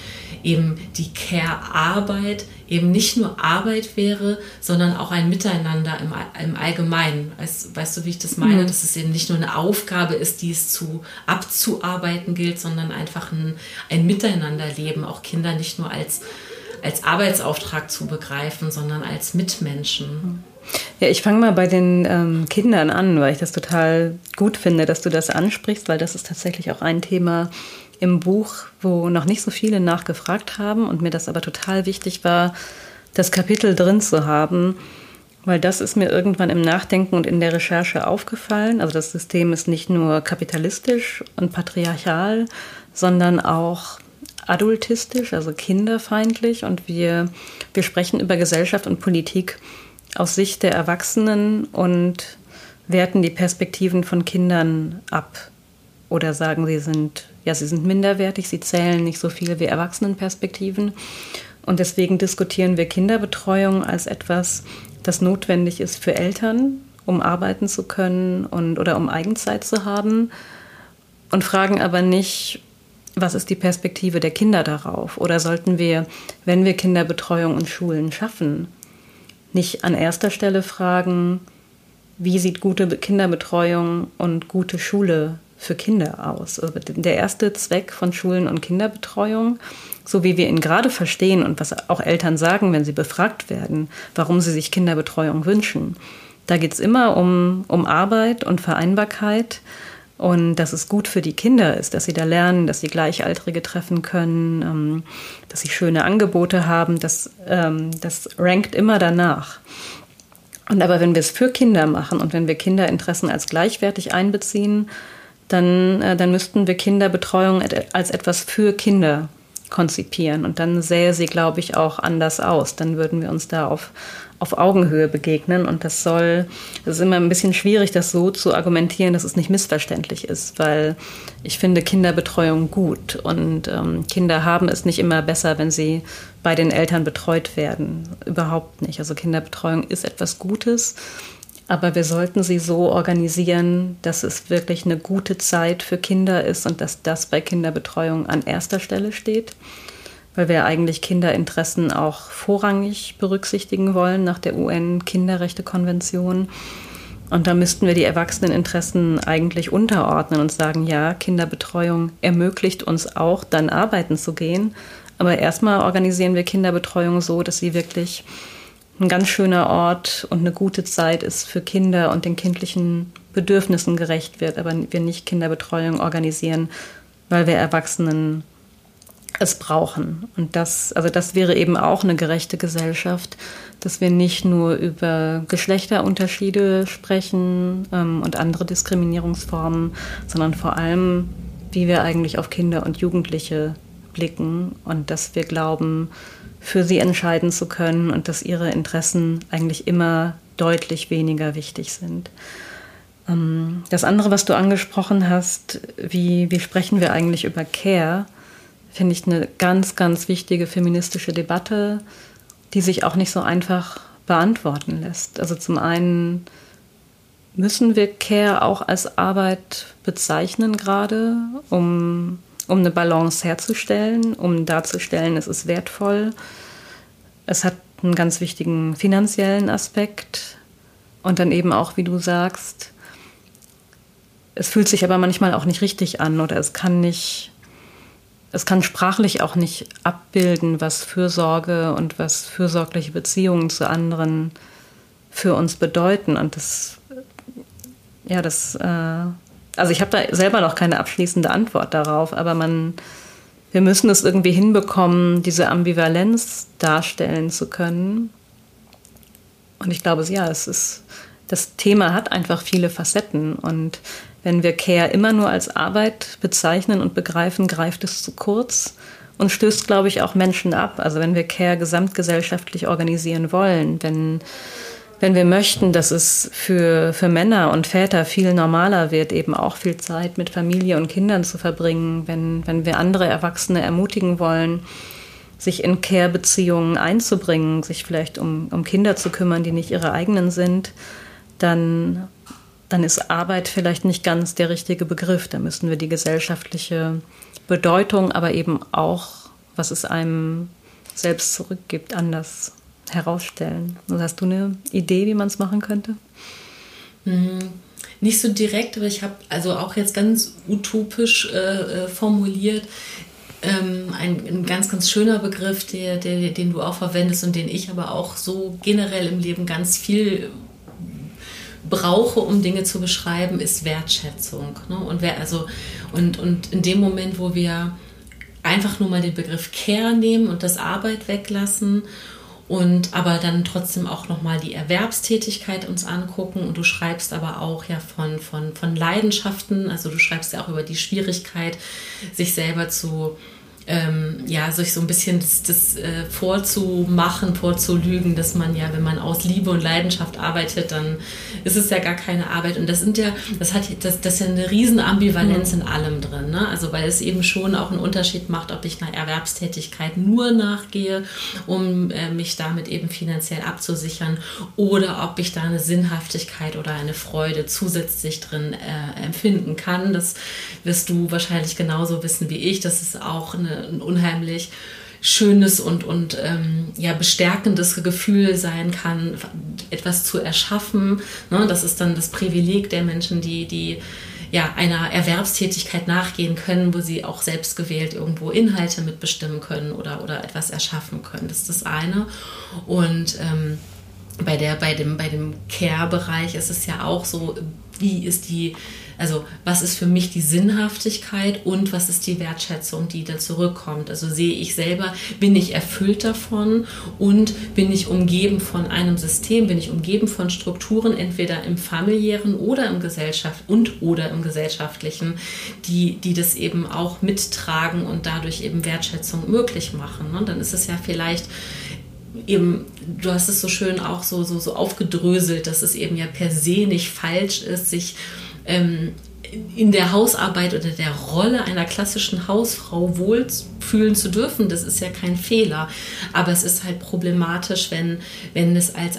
eben die Care-Arbeit eben nicht nur Arbeit wäre, sondern auch ein Miteinander im Allgemeinen. Weißt du, wie ich das meine? Dass es eben nicht nur eine Aufgabe ist, die es abzuarbeiten gilt, sondern einfach ein Miteinanderleben, auch Kinder nicht nur als Arbeitsauftrag zu begreifen, sondern als Mitmenschen. Ja, ich fange mal bei den Kindern an, weil ich das total gut finde, dass du das ansprichst, weil das ist tatsächlich auch ein Thema im Buch, wo noch nicht so viele nachgefragt haben und mir das aber total wichtig war, das Kapitel drin zu haben, weil das ist mir irgendwann im Nachdenken und in der Recherche aufgefallen. Also das System ist nicht nur kapitalistisch und patriarchal, sondern auch adultistisch, also kinderfeindlich, und wir sprechen über Gesellschaft und Politik aus Sicht der Erwachsenen und werten die Perspektiven von Kindern ab oder sagen, sie sind minderwertig, sie zählen nicht so viel wie Erwachsenenperspektiven. Und deswegen diskutieren wir Kinderbetreuung als etwas, das notwendig ist für Eltern, um arbeiten zu können oder um Eigenzeit zu haben, und fragen aber nicht, was ist die Perspektive der Kinder darauf? Oder sollten wir, wenn wir Kinderbetreuung in Schulen schaffen, nicht an erster Stelle fragen, wie sieht gute Kinderbetreuung und gute Schule für Kinder aus? Der erste Zweck von Schulen und Kinderbetreuung, so wie wir ihn gerade verstehen und was auch Eltern sagen, wenn sie befragt werden, warum sie sich Kinderbetreuung wünschen. Da geht es immer um Arbeit und Vereinbarkeit und dass es gut für die Kinder ist, dass sie da lernen, dass sie Gleichaltrige treffen können, dass sie schöne Angebote haben. Das rankt immer danach. Und aber wenn wir es für Kinder machen und wenn wir Kinderinteressen als gleichwertig einbeziehen, dann müssten wir Kinderbetreuung als etwas für Kinder konzipieren. Und dann sähe sie, glaube ich, auch anders aus. Dann würden wir uns da auf Augenhöhe begegnen. Und das ist immer ein bisschen schwierig, das so zu argumentieren, dass es nicht missverständlich ist. Weil ich finde Kinderbetreuung gut. Und Kinder haben es nicht immer besser, wenn sie bei den Eltern betreut werden. Überhaupt nicht. Also Kinderbetreuung ist etwas Gutes. Aber wir sollten sie so organisieren, dass es wirklich eine gute Zeit für Kinder ist und dass das bei Kinderbetreuung an erster Stelle steht, weil wir eigentlich Kinderinteressen auch vorrangig berücksichtigen wollen nach der UN-Kinderrechte-Konvention. Und da müssten wir die Erwachseneninteressen eigentlich unterordnen und sagen, ja, Kinderbetreuung ermöglicht uns auch, dann arbeiten zu gehen. Aber erstmal organisieren wir Kinderbetreuung so, dass sie wirklich ein ganz schöner Ort und eine gute Zeit ist für Kinder und den kindlichen Bedürfnissen gerecht wird. Aber wir nicht Kinderbetreuung organisieren, weil wir Erwachsenen es brauchen. Und das wäre eben auch eine gerechte Gesellschaft, dass wir nicht nur über Geschlechterunterschiede sprechen und andere Diskriminierungsformen, sondern vor allem, wie wir eigentlich auf Kinder und Jugendliche blicken und dass wir glauben, für sie entscheiden zu können und dass ihre Interessen eigentlich immer deutlich weniger wichtig sind. Das andere, was du angesprochen hast, wie sprechen wir eigentlich über Care, finde ich eine ganz, ganz wichtige feministische Debatte, die sich auch nicht so einfach beantworten lässt. Also zum einen müssen wir Care auch als Arbeit bezeichnen gerade, um eine Balance herzustellen, um darzustellen, es ist wertvoll. Es hat einen ganz wichtigen finanziellen Aspekt und dann eben auch, wie du sagst, es fühlt sich aber manchmal auch nicht richtig an oder es kann sprachlich auch nicht abbilden, was Fürsorge und was fürsorgliche Beziehungen zu anderen für uns bedeuten. Und also ich habe da selber noch keine abschließende Antwort darauf, aber wir müssen es irgendwie hinbekommen, diese Ambivalenz darstellen zu können. Und ich glaube, ja, das Thema hat einfach viele Facetten. Und wenn wir Care immer nur als Arbeit bezeichnen und begreifen, greift es zu kurz und stößt, glaube ich, auch Menschen ab. Also wenn wir Care gesamtgesellschaftlich organisieren wollen, wenn wir möchten, dass es für Männer und Väter viel normaler wird, eben auch viel Zeit mit Familie und Kindern zu verbringen, wenn wir andere Erwachsene ermutigen wollen, sich in Care-Beziehungen einzubringen, sich vielleicht um Kinder zu kümmern, die nicht ihre eigenen sind, dann ist Arbeit vielleicht nicht ganz der richtige Begriff. Da müssen wir die gesellschaftliche Bedeutung, aber eben auch, was es einem selbst zurückgibt, anders herausstellen. Also hast du eine Idee, wie man es machen könnte? Nicht so direkt, aber ich habe also auch jetzt ganz utopisch formuliert, ein ganz, ganz schöner Begriff, den du auch verwendest und den ich aber auch so generell im Leben ganz viel brauche, um Dinge zu beschreiben, ist Wertschätzung. Ne? Und in dem Moment, wo wir einfach nur mal den Begriff Care nehmen und das Arbeit weglassen und aber dann trotzdem auch nochmal die Erwerbstätigkeit uns angucken, und du schreibst aber auch ja von Leidenschaften, also du schreibst ja auch über die Schwierigkeit, sich selber zu sich so ein bisschen das vorzumachen, vorzulügen, dass man ja, wenn man aus Liebe und Leidenschaft arbeitet, dann ist es ja gar keine Arbeit. Und das ist ja eine riesen Ambivalenz in allem drin, ne? Also weil es eben schon auch einen Unterschied macht, ob ich einer Erwerbstätigkeit nur nachgehe, um mich damit eben finanziell abzusichern, oder ob ich da eine Sinnhaftigkeit oder eine Freude zusätzlich drin empfinden kann. Das wirst du wahrscheinlich genauso wissen wie ich. Das ist auch ein unheimlich schönes und bestärkendes Gefühl sein kann, etwas zu erschaffen. Ne? Das ist dann das Privileg der Menschen, die einer Erwerbstätigkeit nachgehen können, wo sie auch selbst gewählt irgendwo Inhalte mitbestimmen können oder etwas erschaffen können. Das ist das eine. Und bei dem Care-Bereich ist es ja auch so, was ist für mich die Sinnhaftigkeit und was ist die Wertschätzung, die da zurückkommt? Also sehe ich selber, bin ich erfüllt davon und bin ich umgeben von einem System, bin ich umgeben von Strukturen, entweder im familiären oder im gesellschaftlichen, die das eben auch mittragen und dadurch eben Wertschätzung möglich machen. Und dann ist es ja vielleicht eben, du hast es so schön auch so aufgedröselt, dass es eben ja per se nicht falsch ist, sich in der Hausarbeit oder der Rolle einer klassischen Hausfrau wohlfühlen zu dürfen, das ist ja kein Fehler. Aber es ist halt problematisch, wenn es als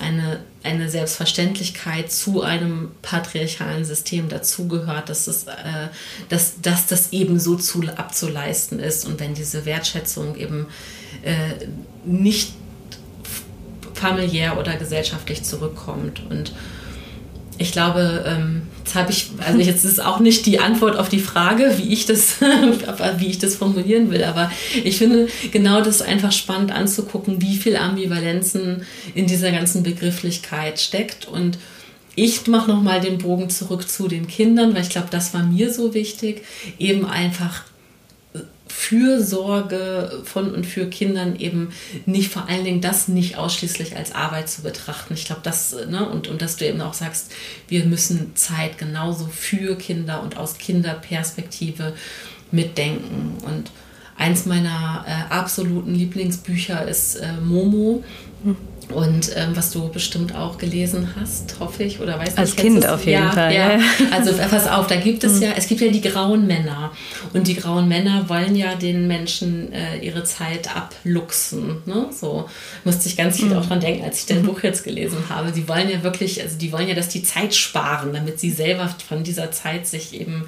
eine Selbstverständlichkeit zu einem patriarchalen System dazugehört, dass das eben so abzuleisten ist. Und wenn diese Wertschätzung eben nicht familiär oder gesellschaftlich zurückkommt. Und ich glaube, jetzt ist auch nicht die Antwort auf die Frage, wie ich das formulieren will, aber ich finde genau das einfach spannend anzugucken, wie viel Ambivalenzen in dieser ganzen Begrifflichkeit steckt. Und ich mache nochmal den Bogen zurück zu den Kindern, weil ich glaube, das war mir so wichtig, eben einfach Fürsorge von und für Kindern eben nicht, vor allen Dingen das nicht ausschließlich als Arbeit zu betrachten. Ich glaube, das, ne, und dass du eben auch sagst, wir müssen Zeit genauso für Kinder und aus Kinderperspektive mitdenken. Und eins meiner absoluten Lieblingsbücher ist Momo. Und was du bestimmt auch gelesen hast, hoffe ich, oder weiß nicht. Als Kind auf jeden Fall. Ja. Also pass auf, da gibt es ja, es gibt ja die grauen Männer. Und die grauen Männer wollen ja den Menschen ihre Zeit abluchsen. Ne? So musste ich ganz viel auch dran denken, als ich dein Buch jetzt gelesen habe. Die wollen ja wirklich, also die wollen ja, dass die Zeit sparen, damit sie selber von dieser Zeit sich eben,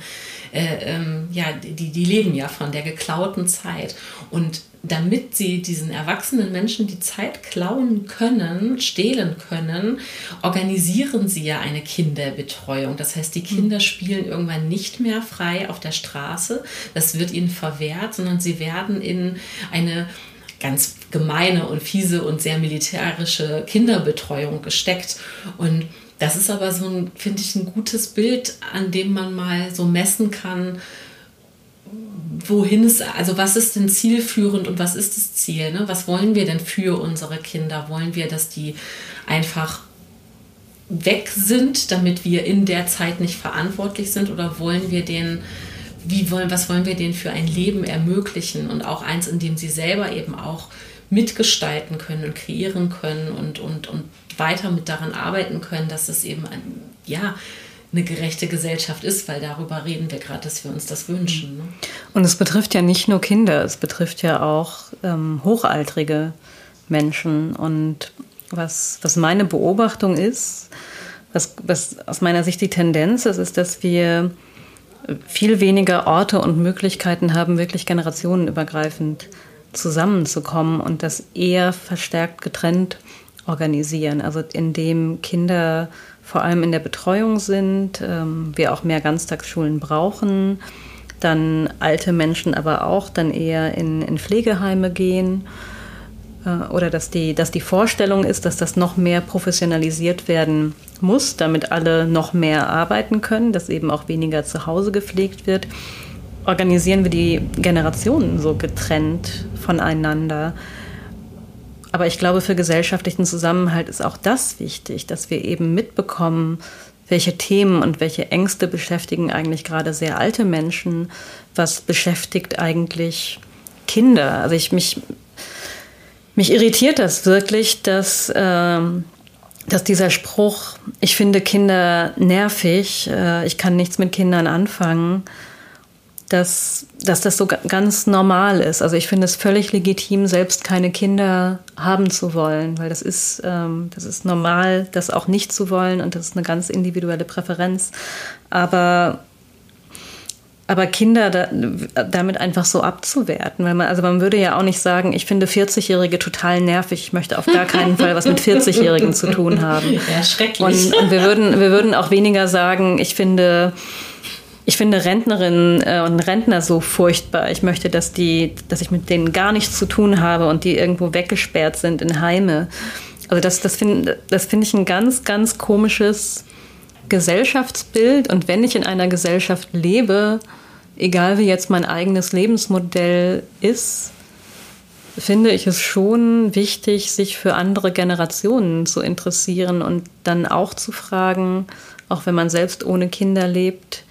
die leben ja von der geklauten Zeit. Und damit sie diesen erwachsenen Menschen die Zeit klauen können, stehlen können, organisieren sie ja eine Kinderbetreuung. Das heißt, die Kinder spielen irgendwann nicht mehr frei auf der Straße. Das wird ihnen verwehrt, sondern sie werden in eine ganz gemeine und fiese und sehr militärische Kinderbetreuung gesteckt. Und das ist aber so ein, finde ich, ein gutes Bild, an dem man mal so messen kann, wohin es, also was ist denn zielführend und was ist das Ziel? Ne? Was wollen wir denn für unsere Kinder? Wollen wir, dass die einfach weg sind, damit wir in der Zeit nicht verantwortlich sind? Oder wollen wir denen, was wollen wir denen für ein Leben ermöglichen? Und auch eins, in dem sie selber eben auch mitgestalten können und kreieren können und weiter mit daran arbeiten können, dass es eben eine gerechte Gesellschaft ist, weil darüber reden wir gerade, dass wir uns das wünschen. Ne? Und es betrifft ja nicht nur Kinder, es betrifft ja auch hochaltrige Menschen. Und was meine Beobachtung ist, was aus meiner Sicht die Tendenz ist, dass wir viel weniger Orte und Möglichkeiten haben, wirklich generationenübergreifend zusammenzukommen und das eher verstärkt getrennt organisieren. Also indem Kinder vor allem in der Betreuung sind, wir auch mehr Ganztagsschulen brauchen, dann alte Menschen aber auch dann eher in Pflegeheime gehen oder dass die Vorstellung ist, dass das noch mehr professionalisiert werden muss, damit alle noch mehr arbeiten können, dass eben auch weniger zu Hause gepflegt wird, organisieren wir die Generationen so getrennt voneinander. Aber ich glaube, für gesellschaftlichen Zusammenhalt ist auch das wichtig, dass wir eben mitbekommen, welche Themen und welche Ängste beschäftigen eigentlich gerade sehr alte Menschen, was beschäftigt eigentlich Kinder. Also mich irritiert das wirklich, dass dieser Spruch, ich finde Kinder nervig, ich kann nichts mit Kindern anfangen, dass das so ganz normal ist. Also ich finde es völlig legitim, selbst keine Kinder haben zu wollen, weil das ist normal, das auch nicht zu wollen und das ist eine ganz individuelle Präferenz. Aber Kinder damit einfach so abzuwerten, weil man würde ja auch nicht sagen, ich finde 40-Jährige total nervig, ich möchte auf gar keinen Fall was mit 40-Jährigen zu tun haben. Ja, schrecklich. Und wir würden auch weniger sagen, ich finde Rentnerinnen und Rentner so furchtbar. Ich möchte, dass ich mit denen gar nichts zu tun habe und die irgendwo weggesperrt sind in Heime. Also das finde ich ein ganz, ganz komisches Gesellschaftsbild. Und wenn ich in einer Gesellschaft lebe, egal wie jetzt mein eigenes Lebensmodell ist, finde ich es schon wichtig, sich für andere Generationen zu interessieren und dann auch zu fragen, auch wenn man selbst ohne Kinder lebt,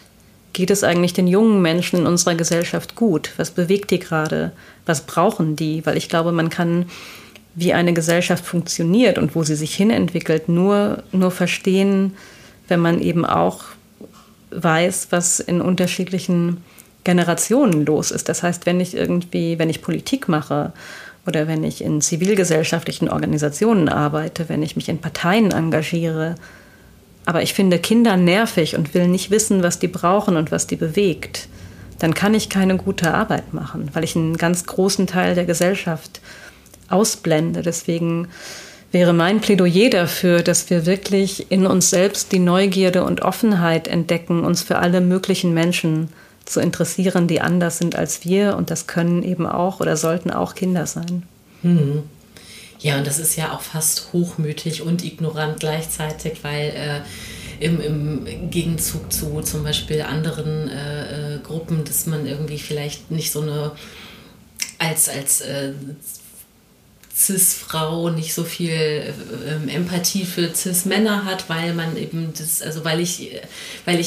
geht es eigentlich den jungen Menschen in unserer Gesellschaft gut? Was bewegt die gerade? Was brauchen die? Weil ich glaube, man kann, wie eine Gesellschaft funktioniert und wo sie sich hinentwickelt, nur verstehen, wenn man eben auch weiß, was in unterschiedlichen Generationen los ist. Das heißt, wenn ich Politik mache oder wenn ich in zivilgesellschaftlichen Organisationen arbeite, wenn ich mich in Parteien engagiere, aber ich finde Kinder nervig und will nicht wissen, was die brauchen und was die bewegt, dann kann ich keine gute Arbeit machen, weil ich einen ganz großen Teil der Gesellschaft ausblende. Deswegen wäre mein Plädoyer dafür, dass wir wirklich in uns selbst die Neugierde und Offenheit entdecken, uns für alle möglichen Menschen zu interessieren, die anders sind als wir. Und das können eben auch oder sollten auch Kinder sein. Mhm. Ja, und das ist ja auch fast hochmütig und ignorant gleichzeitig, weil im Gegenzug zu zum Beispiel anderen Gruppen, dass man irgendwie vielleicht nicht so eine als Cis-Frau nicht so viel Empathie für Cis-Männer hat, weil man eben das, also weil ich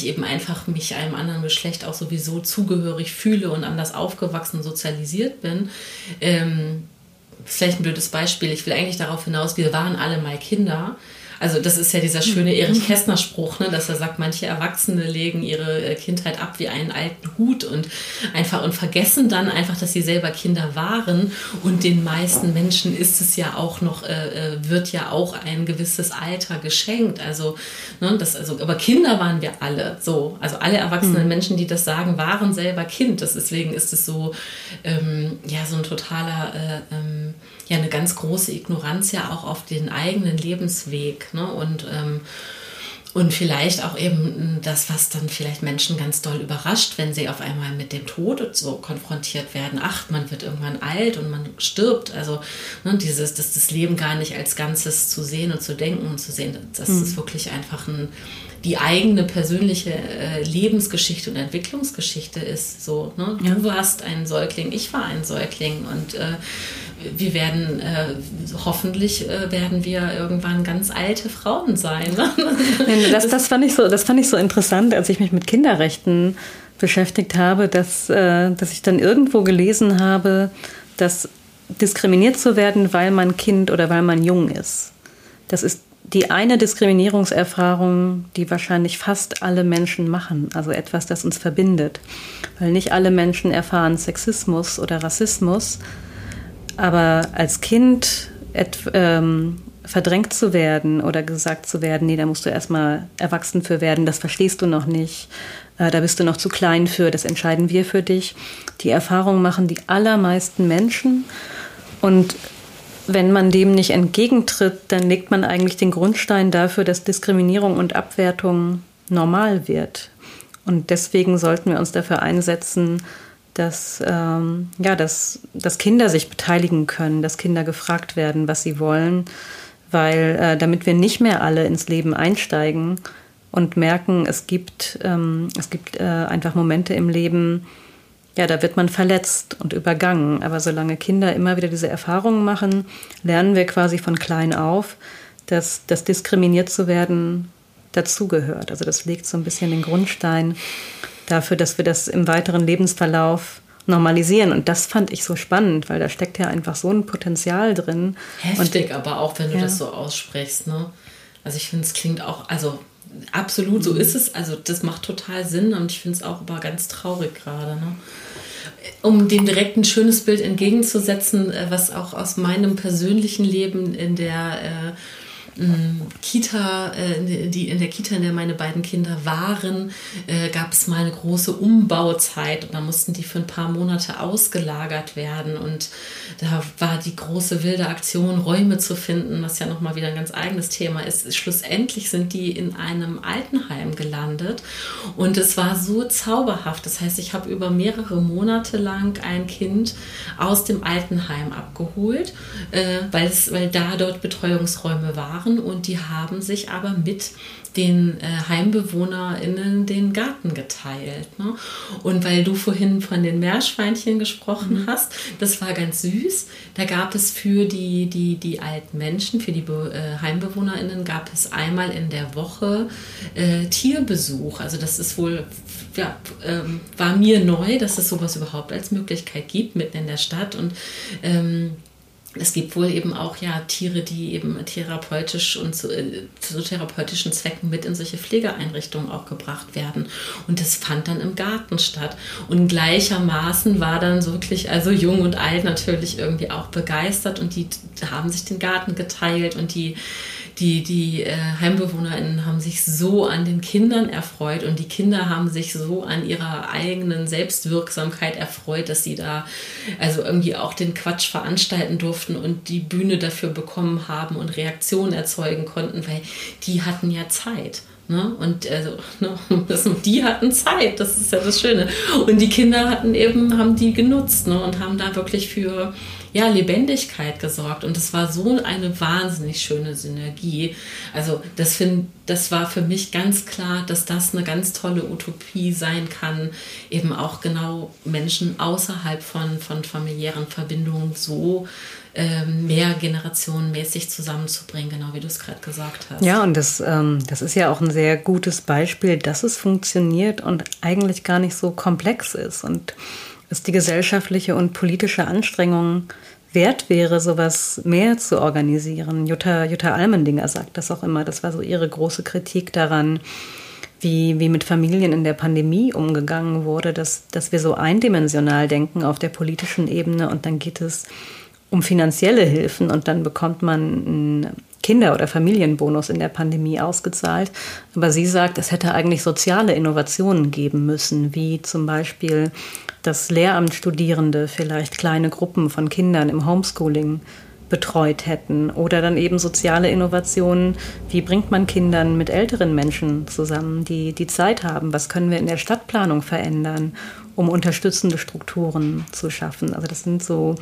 eben einfach mich einem anderen Geschlecht auch sowieso zugehörig fühle und anders aufgewachsen, sozialisiert bin. Vielleicht ein blödes Beispiel. Ich will eigentlich darauf hinaus, wir waren alle mal Kinder. Also das ist ja dieser schöne Erich Kästner Spruch, ne, dass er sagt, manche Erwachsene legen ihre Kindheit ab wie einen alten Hut und vergessen dann einfach, dass sie selber Kinder waren, und den meisten Menschen ist es ja auch noch, wird ja auch ein gewisses Alter geschenkt. Also, ne, aber Kinder waren wir alle, so. Also alle erwachsenen Menschen, die das sagen, waren selber Kind. Deswegen ist es so, so ein totaler, eine ganz große Ignoranz ja auch auf den eigenen Lebensweg, ne? Und vielleicht auch eben das, was dann vielleicht Menschen ganz doll überrascht, wenn sie auf einmal mit dem Tod so konfrontiert werden. Ach, man wird irgendwann alt und man stirbt. Also ne, dieses, das Leben gar nicht als Ganzes zu sehen und zu denken und zu sehen, das ist wirklich einfach die eigene persönliche Lebensgeschichte und Entwicklungsgeschichte ist so. Ne? Ja. Du warst ein Säugling, ich war ein Säugling, und wir werden, hoffentlich werden wir irgendwann ganz alte Frauen sein. Ne? Das fand ich so interessant, als ich mich mit Kinderrechten beschäftigt habe, dass ich dann irgendwo gelesen habe, dass diskriminiert zu werden, weil man Kind oder weil man jung ist, das ist die eine Diskriminierungserfahrung, die wahrscheinlich fast alle Menschen machen, also etwas, das uns verbindet. Weil nicht alle Menschen erfahren Sexismus oder Rassismus, aber als Kind verdrängt zu werden oder gesagt zu werden, nee, da musst du erstmal erwachsen für werden, das verstehst du noch nicht, da bist du noch zu klein für, das entscheiden wir für dich. Die Erfahrung machen die allermeisten Menschen, und wenn man dem nicht entgegentritt, dann legt man eigentlich den Grundstein dafür, dass Diskriminierung und Abwertung normal wird. Und deswegen sollten wir uns dafür einsetzen, dass Kinder sich beteiligen können, dass Kinder gefragt werden, was sie wollen, weil damit wir nicht mehr alle ins Leben einsteigen und merken, es gibt einfach Momente im Leben, ja, da wird man verletzt und übergangen. Aber solange Kinder immer wieder diese Erfahrungen machen, lernen wir quasi von klein auf, dass das diskriminiert zu werden dazugehört. Also das legt so ein bisschen den Grundstein dafür, dass wir das im weiteren Lebensverlauf normalisieren. Und das fand ich so spannend, weil da steckt ja einfach so ein Potenzial drin. Heftig, und, aber auch, wenn du das so aussprichst, ne? Also ich finde, es klingt auch, also absolut, so ist es. Also das macht total Sinn, und ich finde es auch aber ganz traurig gerade, ne? Um dem direkt ein schönes Bild entgegenzusetzen, was auch aus meinem persönlichen Leben in der Kita, in der meine beiden Kinder waren, gab es mal eine große Umbauzeit, und da mussten die für ein paar Monate ausgelagert werden, und da war die große wilde Aktion, Räume zu finden, was ja nochmal wieder ein ganz eigenes Thema ist. Schlussendlich sind die in einem Altenheim gelandet, und es war so zauberhaft. Das heißt, ich habe über mehrere Monate lang ein Kind aus dem Altenheim abgeholt, weil da dort Betreuungsräume waren. Und die haben sich aber mit den HeimbewohnerInnen den Garten geteilt. Ne? Und weil du vorhin von den Meerschweinchen gesprochen hast, das war ganz süß. Da gab es für die alten Menschen, für die HeimbewohnerInnen, gab es einmal in der Woche Tierbesuch. Also das ist wohl, war mir neu, dass es sowas überhaupt als Möglichkeit gibt, mitten in der Stadt. Und Es gibt wohl eben auch ja Tiere, die eben therapeutisch und zu therapeutischen Zwecken mit in solche Pflegeeinrichtungen auch gebracht werden. Und das fand dann im Garten statt. Und gleichermaßen war dann wirklich, also jung und alt natürlich irgendwie auch begeistert. Und die haben sich den Garten geteilt und die HeimbewohnerInnen haben sich so an den Kindern erfreut und die Kinder haben sich so an ihrer eigenen Selbstwirksamkeit erfreut, dass sie da also irgendwie auch den Quatsch veranstalten durften und die Bühne dafür bekommen haben und Reaktionen erzeugen konnten, weil die hatten ja Zeit. Ne? Und also, ne? Die hatten Zeit, das ist ja das Schöne. Und die Kinder haben die genutzt, ne? Und haben da wirklich für ja, Lebendigkeit gesorgt. Und es war so eine wahnsinnig schöne Synergie. Also das war für mich ganz klar, dass das eine ganz tolle Utopie sein kann, eben auch genau Menschen außerhalb von familiären Verbindungen so mehr generationenmäßig zusammenzubringen, genau wie du es gerade gesagt hast. Ja, und das ist ja auch ein sehr gutes Beispiel, dass es funktioniert und eigentlich gar nicht so komplex ist und dass die gesellschaftliche und politische Anstrengung wert wäre, sowas mehr zu organisieren. Jutta Allmendinger sagt das auch immer, das war so ihre große Kritik daran, wie mit Familien in der Pandemie umgegangen wurde, dass wir so eindimensional denken auf der politischen Ebene und dann geht es um finanzielle Hilfen und dann bekommt man einen Kinder- oder Familienbonus in der Pandemie ausgezahlt. Aber sie sagt, es hätte eigentlich soziale Innovationen geben müssen, wie zum Beispiel, dass Lehramtsstudierende vielleicht kleine Gruppen von Kindern im Homeschooling betreut hätten oder dann eben soziale Innovationen, wie bringt man Kindern mit älteren Menschen zusammen, die Zeit haben, was können wir in der Stadtplanung verändern, um unterstützende Strukturen zu schaffen. Also das sind so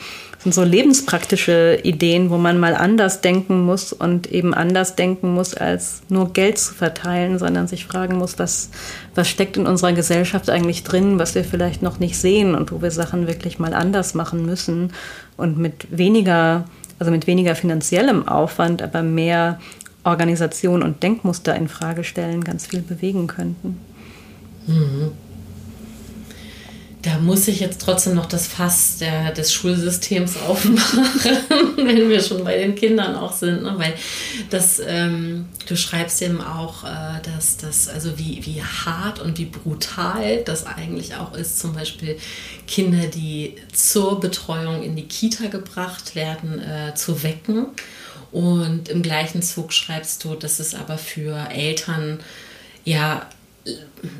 lebenspraktische Ideen, wo man mal anders denken muss und eben anders denken muss, als nur Geld zu verteilen, sondern sich fragen muss, was steckt in unserer Gesellschaft eigentlich drin, was wir vielleicht noch nicht sehen und wo wir Sachen wirklich mal anders machen müssen und mit weniger finanziellem Aufwand, aber mehr Organisation und Denkmuster in Frage stellen, ganz viel bewegen könnten. Mhm. Da muss ich jetzt trotzdem noch das Fass des Schulsystems aufmachen, wenn wir schon bei den Kindern auch sind, ne? Weil das, du schreibst eben auch, dass das, also wie hart und wie brutal das eigentlich auch ist, zum Beispiel Kinder, die zur Betreuung in die Kita gebracht werden, zu wecken. Und im gleichen Zug schreibst du, dass es aber für Eltern ja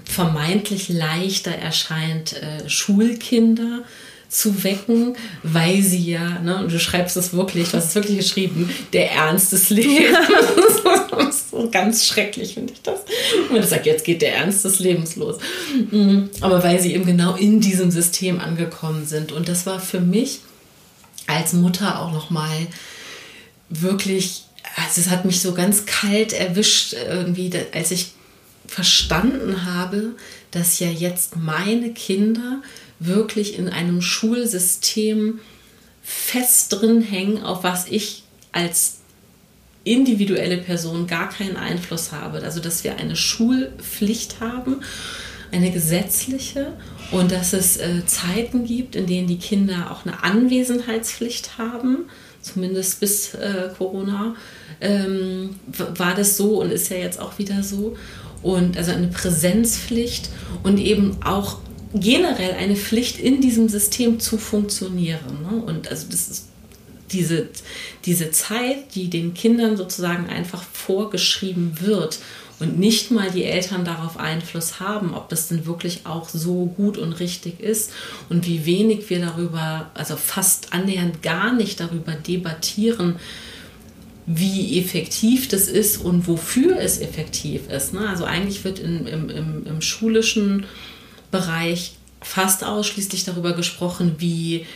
vermeintlich leichter erscheint, Schulkinder zu wecken, weil sie ja, ne, und du schreibst es wirklich, du hast es wirklich geschrieben, der Ernst des Lebens. So ganz schrecklich finde ich das. Man sagt, jetzt geht der Ernst des Lebens los. Aber weil sie eben genau in diesem System angekommen sind. Und das war für mich als Mutter auch nochmal wirklich, also es hat mich so ganz kalt erwischt, irgendwie, als ich verstanden habe, dass ja jetzt meine Kinder wirklich in einem Schulsystem fest drin hängen, auf was ich als individuelle Person gar keinen Einfluss habe. Also dass wir eine Schulpflicht haben, eine gesetzliche, und dass es Zeiten gibt, in denen die Kinder auch eine Anwesenheitspflicht haben, zumindest bis Corona war das so und ist ja jetzt auch wieder so. Und also eine Präsenzpflicht und eben auch generell eine Pflicht, in diesem System zu funktionieren. Ne? Und also das ist diese Zeit, die den Kindern sozusagen einfach vorgeschrieben wird und nicht mal die Eltern darauf Einfluss haben, ob das denn wirklich auch so gut und richtig ist und wie wenig wir darüber, also fast annähernd gar nicht darüber debattieren, wie effektiv das ist und wofür es effektiv ist. Ne? Also eigentlich wird im schulischen Bereich fast ausschließlich darüber gesprochen, wie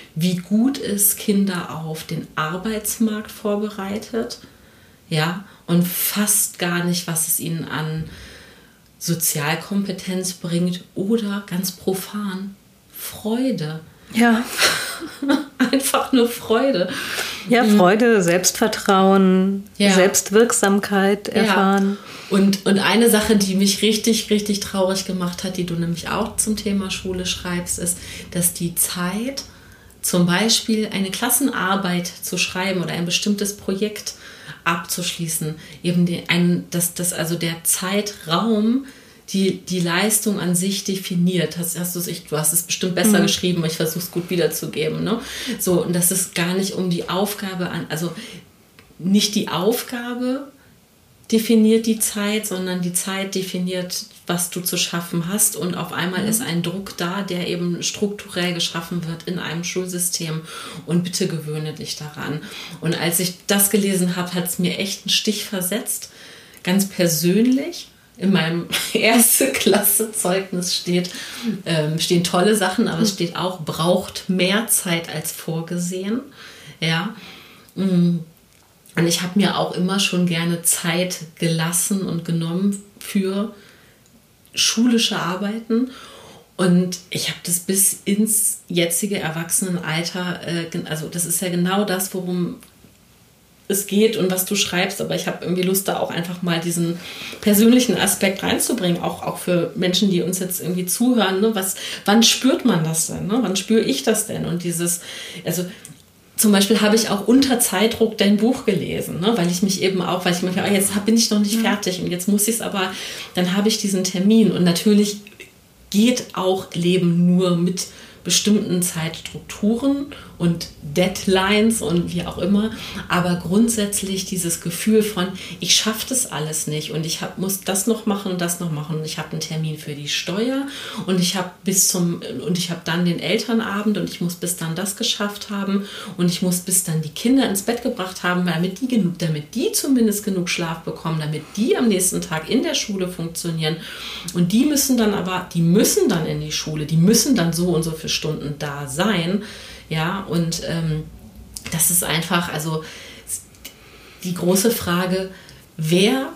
gut es Kinder auf den Arbeitsmarkt vorbereitet, ja, und fast gar nicht, was es ihnen an Sozialkompetenz bringt oder ganz profan Freude. Ja. Einfach nur Freude. Ja, Freude, Selbstvertrauen, ja. Selbstwirksamkeit erfahren. Ja. Und eine Sache, die mich richtig, richtig traurig gemacht hat, die du nämlich auch zum Thema Schule schreibst, ist, dass die Zeit Zum Beispiel eine Klassenarbeit zu schreiben oder ein bestimmtes Projekt abzuschließen. Eben also der Zeitraum, die Leistung an sich definiert. Du hast es bestimmt besser geschrieben, aber ich versuche es gut wiederzugeben. Ne? So, und das ist gar nicht um die Aufgabe an, also nicht die Aufgabe definiert die Zeit, sondern die Zeit definiert, was du zu schaffen hast, und auf einmal ist ein Druck da, der eben strukturell geschaffen wird in einem Schulsystem, und bitte gewöhne dich daran. Und als ich das gelesen habe, hat es mir echt einen Stich versetzt, ganz persönlich. In meinem Erste-Klasse-Zeugnis stehen tolle Sachen, aber es steht auch, braucht mehr Zeit als vorgesehen. Ja, und ich habe mir auch immer schon gerne Zeit gelassen und genommen für schulische Arbeiten, und ich habe das bis ins jetzige Erwachsenenalter, also das ist ja genau das, worum es geht und was du schreibst, aber ich habe irgendwie Lust, da auch einfach mal diesen persönlichen Aspekt reinzubringen, auch für Menschen, die uns jetzt irgendwie zuhören, ne? Wann spürt man das denn? Ne? Wann spüre ich das denn? Und zum Beispiel habe ich auch unter Zeitdruck dein Buch gelesen, ne? Weil ich mir dachte, jetzt bin ich noch nicht fertig und jetzt muss ich es, aber dann habe ich diesen Termin, und natürlich geht auch Leben nur mit bestimmten Zeitstrukturen und Deadlines und wie auch immer, aber grundsätzlich dieses Gefühl von, ich schaffe das alles nicht und ich muss das noch machen und ich habe einen Termin für die Steuer und ich habe dann den Elternabend und ich muss bis dann das geschafft haben und ich muss bis dann die Kinder ins Bett gebracht haben, damit die zumindest genug Schlaf bekommen, damit die am nächsten Tag in der Schule funktionieren, und die müssen dann in die Schule, die müssen dann so und so viele Stunden da sein. Ja, und das ist einfach, also die große Frage, wer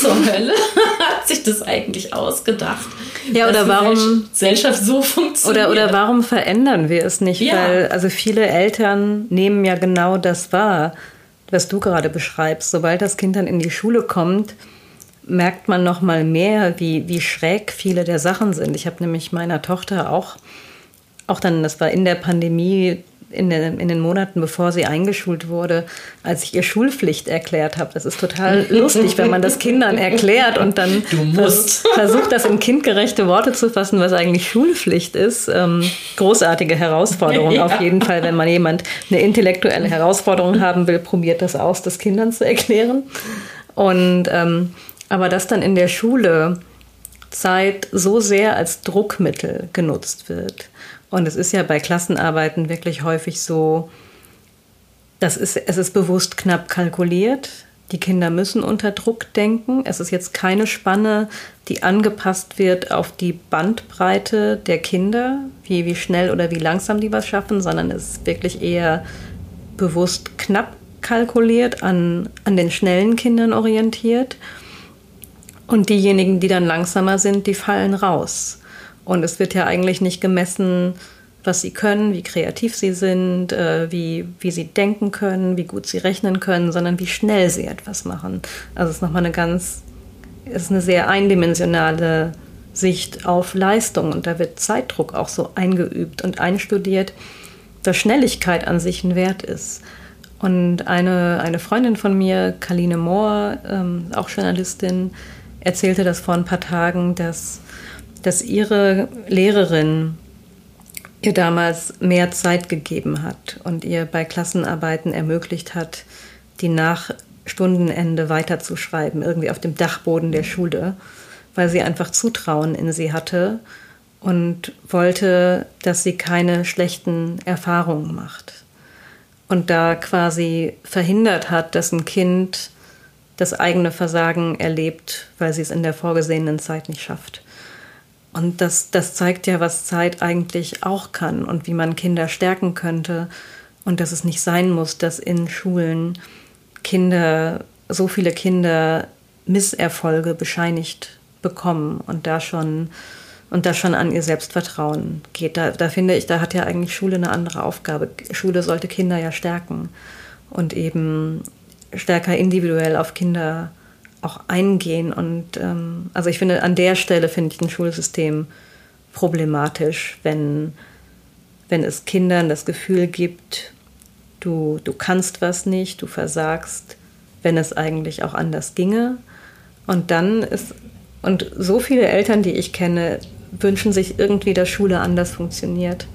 zur Hölle hat sich das eigentlich ausgedacht? Ja, oder warum Gesellschaft so funktioniert? Oder warum verändern wir es nicht? Ja. Weil viele Eltern nehmen ja genau das wahr, was du gerade beschreibst. Sobald das Kind dann in die Schule kommt, merkt man noch mal mehr, wie schräg viele der Sachen sind. Ich habe nämlich meiner Tochter auch dann, das war in der Pandemie, in den Monaten, bevor sie eingeschult wurde, als ich ihr Schulpflicht erklärt habe. Das ist total lustig, wenn man das Kindern erklärt und dann versucht, das in kindgerechte Worte zu fassen, was eigentlich Schulpflicht ist. Großartige Herausforderung auf jeden Fall. Wenn man jemand eine intellektuelle Herausforderung haben will, probiert das aus, das Kindern zu erklären. Und aber dass dann in der Schule Zeit so sehr als Druckmittel genutzt wird. Und es ist ja bei Klassenarbeiten wirklich häufig so, es ist bewusst knapp kalkuliert. Die Kinder müssen unter Druck denken. Es ist jetzt keine Spanne, die angepasst wird auf die Bandbreite der Kinder, wie schnell oder wie langsam die was schaffen, sondern es ist wirklich eher bewusst knapp kalkuliert, an den schnellen Kindern orientiert. Und diejenigen, die dann langsamer sind, die fallen raus. Und es wird ja eigentlich nicht gemessen, was sie können, wie kreativ sie sind, wie sie denken können, wie gut sie rechnen können, sondern wie schnell sie etwas machen. Also es ist nochmal eine sehr eindimensionale Sicht auf Leistung. Und da wird Zeitdruck auch so eingeübt und einstudiert, dass Schnelligkeit an sich ein Wert ist. Und eine Freundin von mir, Kaline Mohr, auch Journalistin, erzählte das vor ein paar Tagen, dass ihre Lehrerin ihr damals mehr Zeit gegeben hat und ihr bei Klassenarbeiten ermöglicht hat, die nach Stundenende weiterzuschreiben, irgendwie auf dem Dachboden der Schule, weil sie einfach Zutrauen in sie hatte und wollte, dass sie keine schlechten Erfahrungen macht. Und da quasi verhindert hat, dass ein Kind das eigene Versagen erlebt, weil sie es in der vorgesehenen Zeit nicht schafft. Und das zeigt ja, was Zeit eigentlich auch kann und wie man Kinder stärken könnte. Und dass es nicht sein muss, dass in Schulen so viele Kinder Misserfolge bescheinigt bekommen und da schon an ihr Selbstvertrauen geht. Da finde ich, da hat ja eigentlich Schule eine andere Aufgabe. Schule sollte Kinder ja stärken und eben stärker individuell auf Kinder auch eingehen. Und ich finde, an der Stelle finde ich ein Schulsystem problematisch, wenn wenn es Kindern das Gefühl gibt, du kannst was nicht, du versagst, wenn es eigentlich auch anders ginge. Und so viele Eltern, die ich kenne, wünschen sich irgendwie, dass Schule anders funktioniert.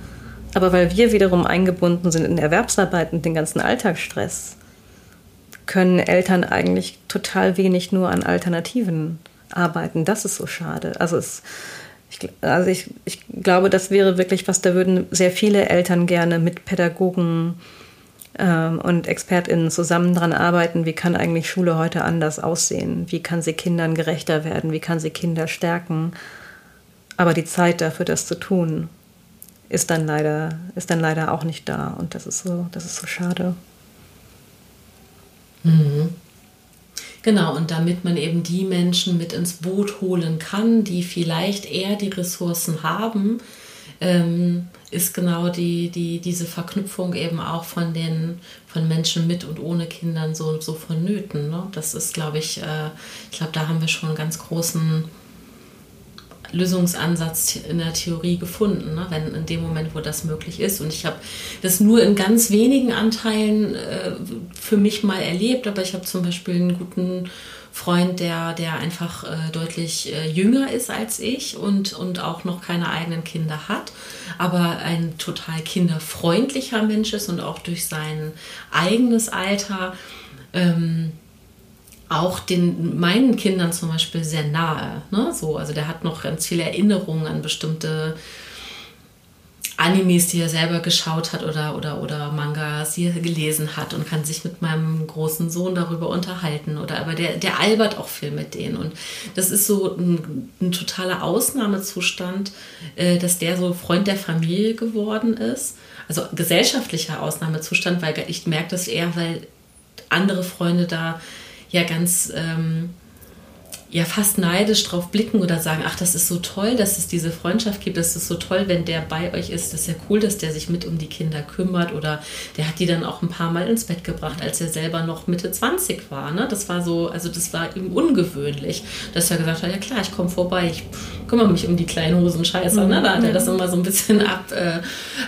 Aber weil wir wiederum eingebunden sind in Erwerbsarbeit und den ganzen Alltagsstress, können Eltern eigentlich total wenig nur an Alternativen arbeiten. Das ist so schade. Ich glaube, das wäre wirklich was, da würden sehr viele Eltern gerne mit Pädagogen und ExpertInnen zusammen dran arbeiten, wie kann eigentlich Schule heute anders aussehen? Wie kann sie Kindern gerechter werden? Wie kann sie Kinder stärken? Aber die Zeit dafür, das zu tun, ist dann leider auch nicht da. Und das ist so schade. Mhm. Genau, und damit man eben die Menschen mit ins Boot holen kann, die vielleicht eher die Ressourcen haben, ist genau diese Verknüpfung eben auch von Menschen mit und ohne Kindern so vonnöten. Ne? Das ist, glaube ich, da haben wir schon einen ganz großen Lösungsansatz in der Theorie gefunden, ne? Wenn in dem Moment, wo das möglich ist. Und ich habe das nur in ganz wenigen Anteilen für mich mal erlebt, aber ich habe zum Beispiel einen guten Freund, der einfach deutlich jünger ist als ich und auch noch keine eigenen Kinder hat, aber ein total kinderfreundlicher Mensch ist und auch durch sein eigenes Alter auch meinen Kindern zum Beispiel sehr nahe. Ne? So, also der hat noch ganz viele Erinnerungen an bestimmte Animes, die er selber geschaut hat oder Mangas, die er gelesen hat, und kann sich mit meinem großen Sohn darüber unterhalten. Aber der albert auch viel mit denen. Und das ist so ein totaler Ausnahmezustand, dass der so Freund der Familie geworden ist. Also gesellschaftlicher Ausnahmezustand, weil ich merke das eher, weil andere Freunde da ja ganz fast neidisch drauf blicken oder sagen, ach, das ist so toll, dass es diese Freundschaft gibt, das ist so toll, wenn der bei euch ist, das ist ja cool, dass der sich mit um die Kinder kümmert, oder der hat die dann auch ein paar Mal ins Bett gebracht, als er selber noch Mitte 20 war, ne? Das war so, also das war ihm ungewöhnlich, dass er gesagt hat, ja klar, ich komme vorbei, ich kümmere mich um die kleinen Hosenscheißer, ne? Da hat er das immer so ein bisschen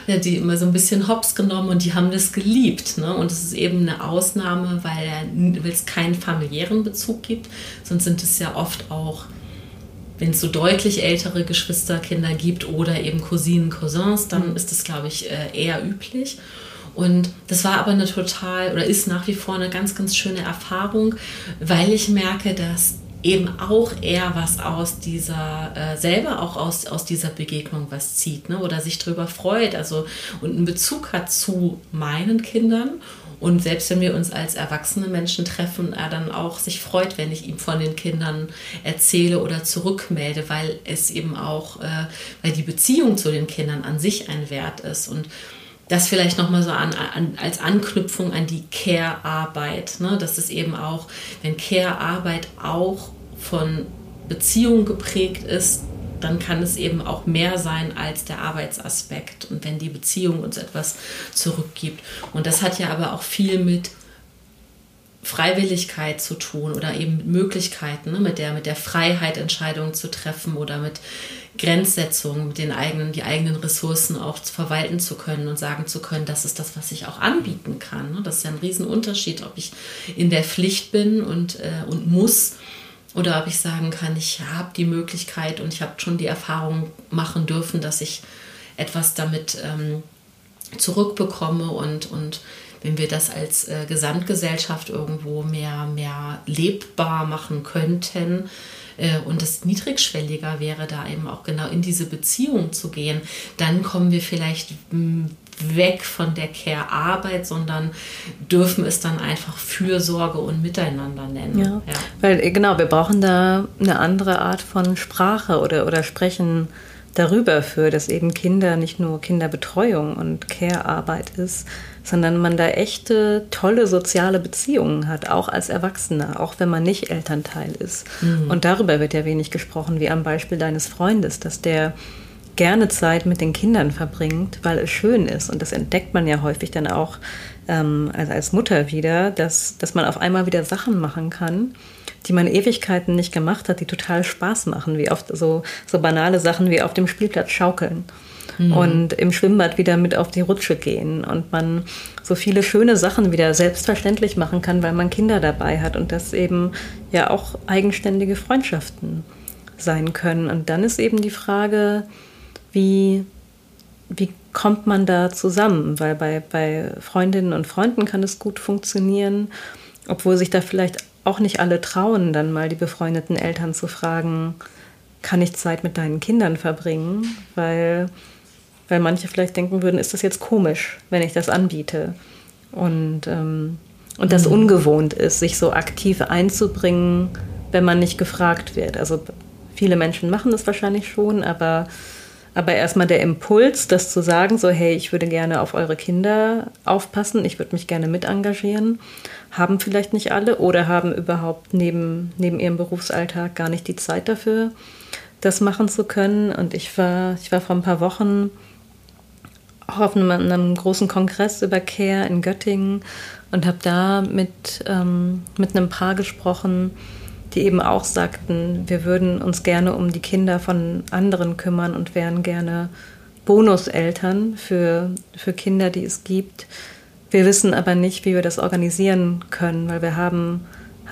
die immer so ein bisschen hops genommen, und die haben das geliebt, ne? Und es ist eben eine Ausnahme, weil es keinen familiären Bezug gibt, sonst sind es ja oft auch, wenn es so deutlich ältere Geschwisterkinder gibt oder eben Cousinen, Cousins, dann ist das, glaube ich, eher üblich. Und das war aber ist nach wie vor eine ganz, ganz schöne Erfahrung, weil ich merke, dass eben auch eher was aus dieser, selber auch aus dieser Begegnung was zieht, ne? Oder sich drüber freut, also und einen Bezug hat zu meinen Kindern. Und selbst wenn wir uns als erwachsene Menschen treffen, er dann auch sich freut, wenn ich ihm von den Kindern erzähle oder zurückmelde, weil es eben auch, weil die Beziehung zu den Kindern an sich ein Wert ist. Und das vielleicht nochmal so als Anknüpfung an die Care-Arbeit, ne? Dass es eben auch, wenn Care-Arbeit auch von Beziehung geprägt ist, dann kann es eben auch mehr sein als der Arbeitsaspekt, und wenn die Beziehung uns etwas zurückgibt. Und das hat ja aber auch viel mit Freiwilligkeit zu tun oder eben mit Möglichkeiten, ne? mit der Freiheit, Entscheidungen zu treffen oder mit Grenzsetzungen, mit die eigenen Ressourcen auch zu verwalten zu können und sagen zu können, das ist das, was ich auch anbieten kann. Ne? Das ist ja ein Riesenunterschied, ob ich in der Pflicht bin und muss, oder ob ich sagen kann, ich habe die Möglichkeit und ich habe schon die Erfahrung machen dürfen, dass ich etwas damit zurückbekomme. Und wenn wir das als Gesamtgesellschaft irgendwo mehr lebbar machen könnten und es niedrigschwelliger wäre, da eben auch genau in diese Beziehung zu gehen, dann kommen wir vielleicht weg von der Care-Arbeit, sondern dürfen es dann einfach Fürsorge und Miteinander nennen. Ja, ja. Weil genau, wir brauchen da eine andere Art von Sprache oder Sprechen darüber, für dass eben Kinder nicht nur Kinderbetreuung und Care-Arbeit ist, sondern man da echte, tolle soziale Beziehungen hat, auch als Erwachsener, auch wenn man nicht Elternteil ist. Mhm. Und darüber wird ja wenig gesprochen, wie am Beispiel deines Freundes, dass der gerne Zeit mit den Kindern verbringt, weil es schön ist. Und das entdeckt man ja häufig dann auch also als Mutter wieder, dass man auf einmal wieder Sachen machen kann, die man Ewigkeiten nicht gemacht hat, die total Spaß machen, wie oft so banale Sachen wie auf dem Spielplatz schaukeln. Und im Schwimmbad wieder mit auf die Rutsche gehen und man so viele schöne Sachen wieder selbstverständlich machen kann, weil man Kinder dabei hat und das eben ja auch eigenständige Freundschaften sein können. Und dann ist eben die Frage, wie kommt man da zusammen? Weil bei Freundinnen und Freunden kann es gut funktionieren, obwohl sich da vielleicht auch nicht alle trauen, dann mal die befreundeten Eltern zu fragen, kann ich Zeit mit deinen Kindern verbringen? Weil manche vielleicht denken würden, ist das jetzt komisch, wenn ich das anbiete? Und das ungewohnt ist, sich so aktiv einzubringen, wenn man nicht gefragt wird. Also viele Menschen machen das wahrscheinlich schon, aber erstmal der Impuls, das zu sagen, so hey, ich würde gerne auf eure Kinder aufpassen, ich würde mich gerne mit engagieren, haben vielleicht nicht alle oder haben überhaupt neben ihrem Berufsalltag gar nicht die Zeit dafür, das machen zu können. Und ich war vor ein paar Wochen auch auf einem großen Kongress über Care in Göttingen und habe da mit einem Paar gesprochen, die eben auch sagten, wir würden uns gerne um die Kinder von anderen kümmern und wären gerne Bonuseltern für Kinder, die es gibt. Wir wissen aber nicht, wie wir das organisieren können, weil wir haben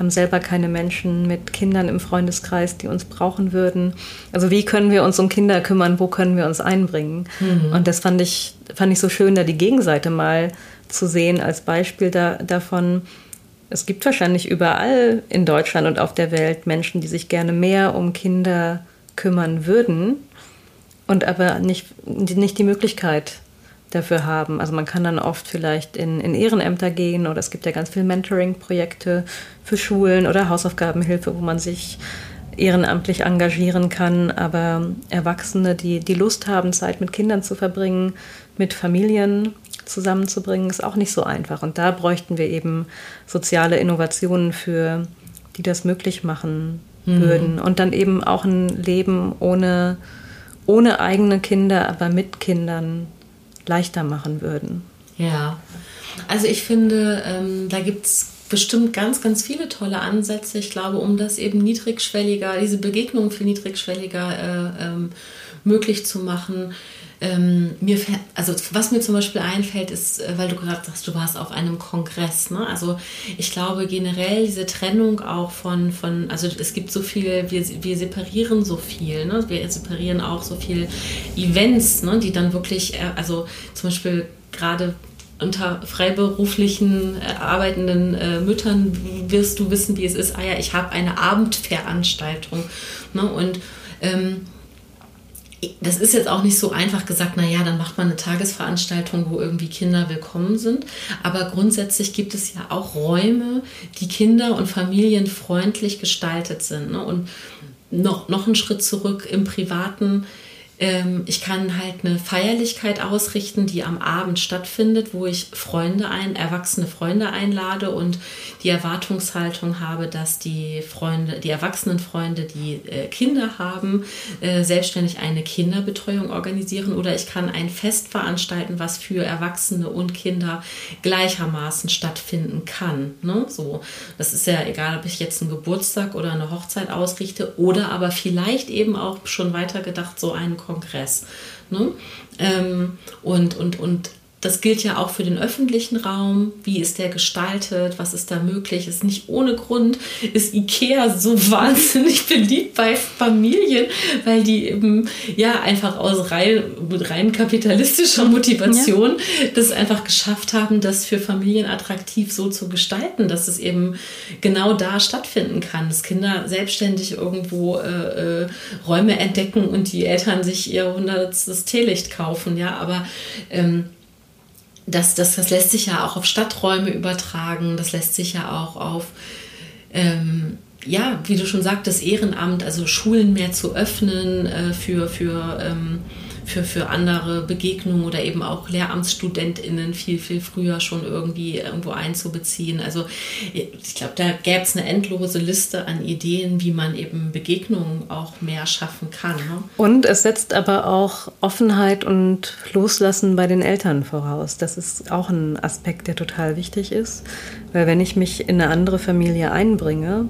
selber keine Menschen mit Kindern im Freundeskreis, die uns brauchen würden. Also wie können wir uns um Kinder kümmern, wo können wir uns einbringen? Und das fand ich so schön, da die Gegenseite mal zu sehen als Beispiel davon, es gibt wahrscheinlich überall in Deutschland und auf der Welt Menschen, die sich gerne mehr um Kinder kümmern würden und aber nicht die Möglichkeit dafür haben. Also man kann dann oft vielleicht in Ehrenämter gehen oder es gibt ja ganz viele Mentoring-Projekte für Schulen oder Hausaufgabenhilfe, wo man sich ehrenamtlich engagieren kann. Aber Erwachsene, die Lust haben, Zeit mit Kindern zu verbringen, mit Familien zusammenzubringen, ist auch nicht so einfach. Und da bräuchten wir eben soziale Innovationen für, die das möglich machen würden. Und dann eben auch ein Leben ohne eigene Kinder, aber mit Kindern leichter machen würden. Ja, also ich finde, da gibt es bestimmt ganz, ganz viele tolle Ansätze. Ich glaube, um das eben niedrigschwelliger, diese Begegnung für niedrigschwelliger möglich zu machen. Was mir zum Beispiel einfällt, ist, weil du gerade sagst, du warst auf einem Kongress, ne? Also ich glaube generell diese Trennung auch von also es gibt so viel, wir separieren so viel, ne? Wir separieren auch so viel Events, ne? Die dann wirklich, also zum Beispiel gerade unter freiberuflichen arbeitenden Müttern wirst du wissen, wie es ist, ich habe eine Abendveranstaltung, ne? Und das ist jetzt auch nicht so einfach gesagt, naja, dann macht man eine Tagesveranstaltung, wo irgendwie Kinder willkommen sind. Aber grundsätzlich gibt es ja auch Räume, die kinder- und familienfreundlich gestaltet sind. Ne? Und noch einen Schritt zurück im Privaten. Ich kann halt eine Feierlichkeit ausrichten, die am Abend stattfindet, wo ich erwachsene Freunde einlade und die Erwartungshaltung habe, dass die erwachsenen Freunde, die Kinder haben, selbstständig eine Kinderbetreuung organisieren, oder ich kann ein Fest veranstalten, was für Erwachsene und Kinder gleichermaßen stattfinden kann. Ne? So, das ist ja egal, ob ich jetzt einen Geburtstag oder eine Hochzeit ausrichte oder aber vielleicht eben auch schon weitergedacht so einen Kongress. Ne? Und das gilt ja auch für den öffentlichen Raum. Wie ist der gestaltet? Was ist da möglich? Ist nicht ohne Grund, ist IKEA so wahnsinnig beliebt bei Familien, weil die eben ja einfach aus rein kapitalistischer Motivation das einfach geschafft haben, das für Familien attraktiv so zu gestalten, dass es eben genau da stattfinden kann, dass Kinder selbstständig irgendwo Räume entdecken und die Eltern sich ihr 100. Teelicht kaufen. Ja, aber das lässt sich ja auch auf Stadträume übertragen, das lässt sich ja auch auf ja, wie du schon sagtest, Ehrenamt, also Schulen mehr zu öffnen für andere Begegnungen oder eben auch LehramtsstudentInnen viel, viel früher schon irgendwie irgendwo einzubeziehen. Also ich glaube, da gäbe es eine endlose Liste an Ideen, wie man eben Begegnungen auch mehr schaffen kann. Ne? Und es setzt aber auch Offenheit und Loslassen bei den Eltern voraus. Das ist auch ein Aspekt, der total wichtig ist. Weil wenn ich mich in eine andere Familie einbringe,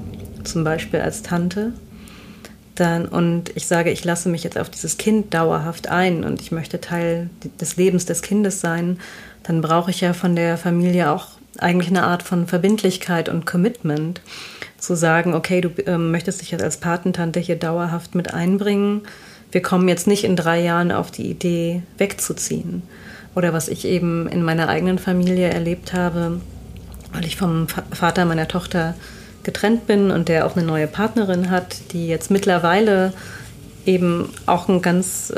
zum Beispiel als Tante, dann, und ich sage, ich lasse mich jetzt auf dieses Kind dauerhaft ein und ich möchte Teil des Lebens des Kindes sein, dann brauche ich ja von der Familie auch eigentlich eine Art von Verbindlichkeit und Commitment, zu sagen, okay, du möchtest dich jetzt als Patentante hier dauerhaft mit einbringen, wir kommen jetzt nicht in 3 Jahren auf die Idee, wegzuziehen. Oder was ich eben in meiner eigenen Familie erlebt habe, weil ich vom Vater meiner Tochter getrennt bin und der auch eine neue Partnerin hat, die jetzt mittlerweile eben auch ein ganz,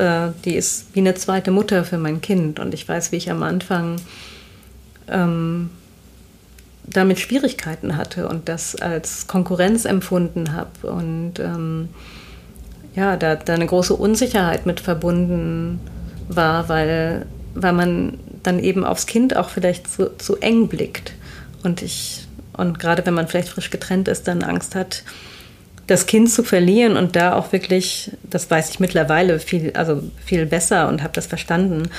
die ist wie eine zweite Mutter für mein Kind. Und ich weiß, wie ich am Anfang damit Schwierigkeiten hatte und das als Konkurrenz empfunden habe. Und ja, da eine große Unsicherheit mit verbunden war, weil man dann eben aufs Kind auch vielleicht zu eng blickt. Und gerade wenn man vielleicht frisch getrennt ist, dann Angst hat, das Kind zu verlieren und da auch wirklich, das weiß ich mittlerweile viel besser und habe das verstanden,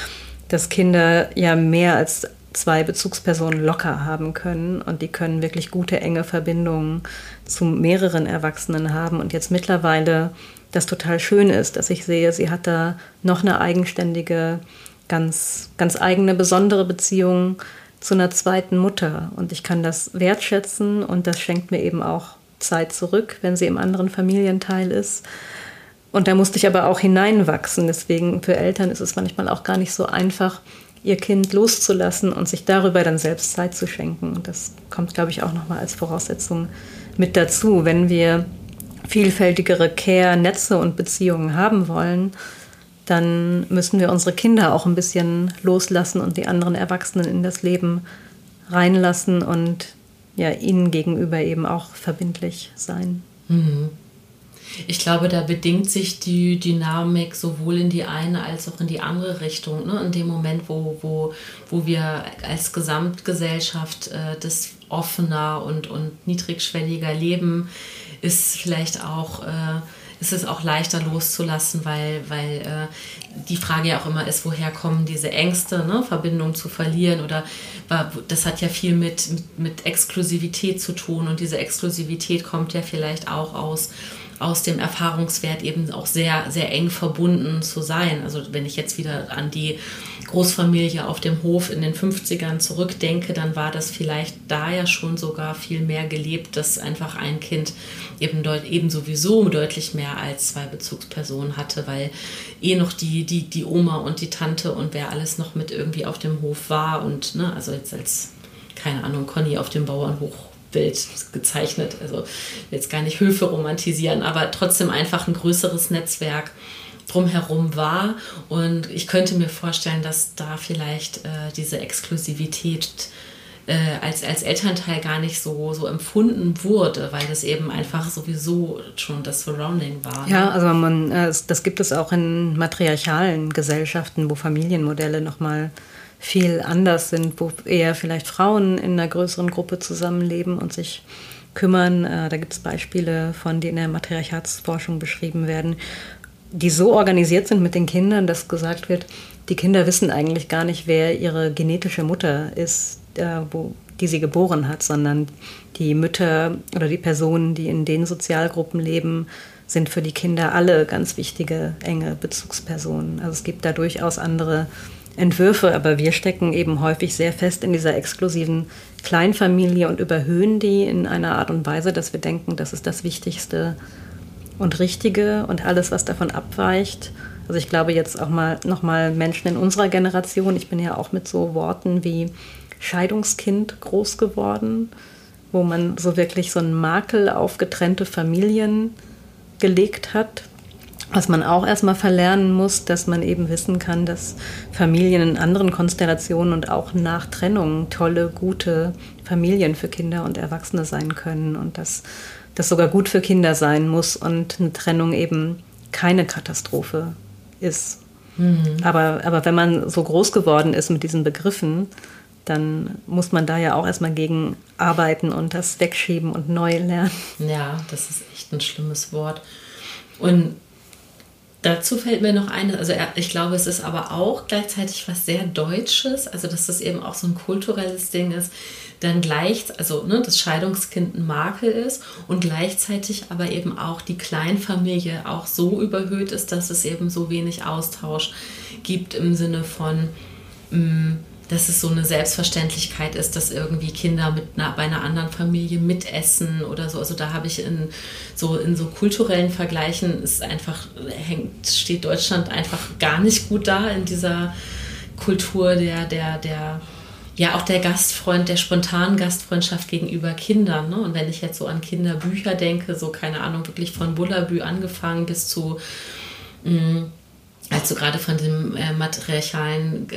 dass Kinder ja mehr als 2 Bezugspersonen locker haben können und die können wirklich gute, enge Verbindungen zu mehreren Erwachsenen haben und jetzt mittlerweile das total schön ist, dass ich sehe, sie hat da noch eine eigenständige, ganz, ganz eigene, besondere Beziehung zu einer zweiten Mutter und ich kann das wertschätzen und das schenkt mir eben auch Zeit zurück, wenn sie im anderen Familienteil ist. Und da musste ich aber auch hineinwachsen, deswegen für Eltern ist es manchmal auch gar nicht so einfach, ihr Kind loszulassen und sich darüber dann selbst Zeit zu schenken. Und das kommt, glaube ich, auch nochmal als Voraussetzung mit dazu. Wenn wir vielfältigere Care-Netze und Beziehungen haben wollen, dann müssen wir unsere Kinder auch ein bisschen loslassen und die anderen Erwachsenen in das Leben reinlassen und ja, ihnen gegenüber eben auch verbindlich sein. Mhm. Ich glaube, da bedingt sich die Dynamik sowohl in die eine als auch in die andere Richtung. Ne? In dem Moment, wo wir als Gesamtgesellschaft das offener und niedrigschwelliger leben, ist vielleicht auch... Es ist auch leichter loszulassen, weil die Frage ja auch immer ist, woher kommen diese Ängste, ne? Verbindung zu verlieren oder das hat ja viel mit Exklusivität zu tun und diese Exklusivität kommt ja vielleicht auch aus dem Erfahrungswert eben auch sehr, sehr eng verbunden zu sein. Also wenn ich jetzt wieder an die Großfamilie auf dem Hof in den 50ern zurückdenke, dann war das vielleicht da ja schon sogar viel mehr gelebt, dass einfach ein Kind eben sowieso deutlich mehr als 2 Bezugspersonen hatte, weil noch die Oma und die Tante und wer alles noch mit irgendwie auf dem Hof war und, ne, also jetzt als, keine Ahnung, Conny auf dem Bauernhof Bild gezeichnet, also jetzt gar nicht Höfe romantisieren, aber trotzdem einfach ein größeres Netzwerk drumherum war und ich könnte mir vorstellen, dass da vielleicht diese Exklusivität als Elternteil gar nicht so empfunden wurde, weil das eben einfach sowieso schon das Surrounding war. Ne? Ja, also das gibt es auch in matriarchalen Gesellschaften, wo Familienmodelle nochmal viel anders sind, wo eher vielleicht Frauen in einer größeren Gruppe zusammenleben und sich kümmern. Da gibt es Beispiele von, die in der Matriarchatsforschung beschrieben werden, die so organisiert sind mit den Kindern, dass gesagt wird, die Kinder wissen eigentlich gar nicht, wer ihre genetische Mutter ist, die sie geboren hat, sondern die Mütter oder die Personen, die in den Sozialgruppen leben, sind für die Kinder alle ganz wichtige, enge Bezugspersonen. Also es gibt da durchaus andere Entwürfe, aber wir stecken eben häufig sehr fest in dieser exklusiven Kleinfamilie und überhöhen die in einer Art und Weise, dass wir denken, das ist das Wichtigste und Richtige und alles, was davon abweicht. Also ich glaube jetzt auch mal nochmal Menschen in unserer Generation, ich bin ja auch mit so Worten wie Scheidungskind groß geworden, wo man so wirklich so einen Makel auf getrennte Familien gelegt hat. Was man auch erstmal verlernen muss, dass man eben wissen kann, dass Familien in anderen Konstellationen und auch nach Trennung tolle, gute Familien für Kinder und Erwachsene sein können und dass das sogar gut für Kinder sein muss und eine Trennung eben keine Katastrophe ist. Mhm. Aber wenn man so groß geworden ist mit diesen Begriffen, dann muss man da ja auch erstmal gegen arbeiten und das wegschieben und neu lernen. Ja, das ist echt ein schlimmes Wort. Und dazu fällt mir noch eine, also ich glaube, es ist aber auch gleichzeitig was sehr Deutsches, also dass das eben auch so ein kulturelles Ding ist, dann gleich, also ne, das Scheidungskind ein Makel ist und gleichzeitig aber eben auch die Kleinfamilie auch so überhöht ist, dass es eben so wenig Austausch gibt im Sinne von, dass es so eine Selbstverständlichkeit ist, dass irgendwie Kinder bei einer anderen Familie mitessen oder so. Also da habe ich in so kulturellen Vergleichen ist einfach steht Deutschland einfach gar nicht gut da in dieser Kultur der ja auch der spontanen Gastfreundschaft gegenüber Kindern. Ne? Und wenn ich jetzt so an Kinderbücher denke, so keine Ahnung, wirklich von Bullerbü angefangen bis zu als du gerade von den matriarchalen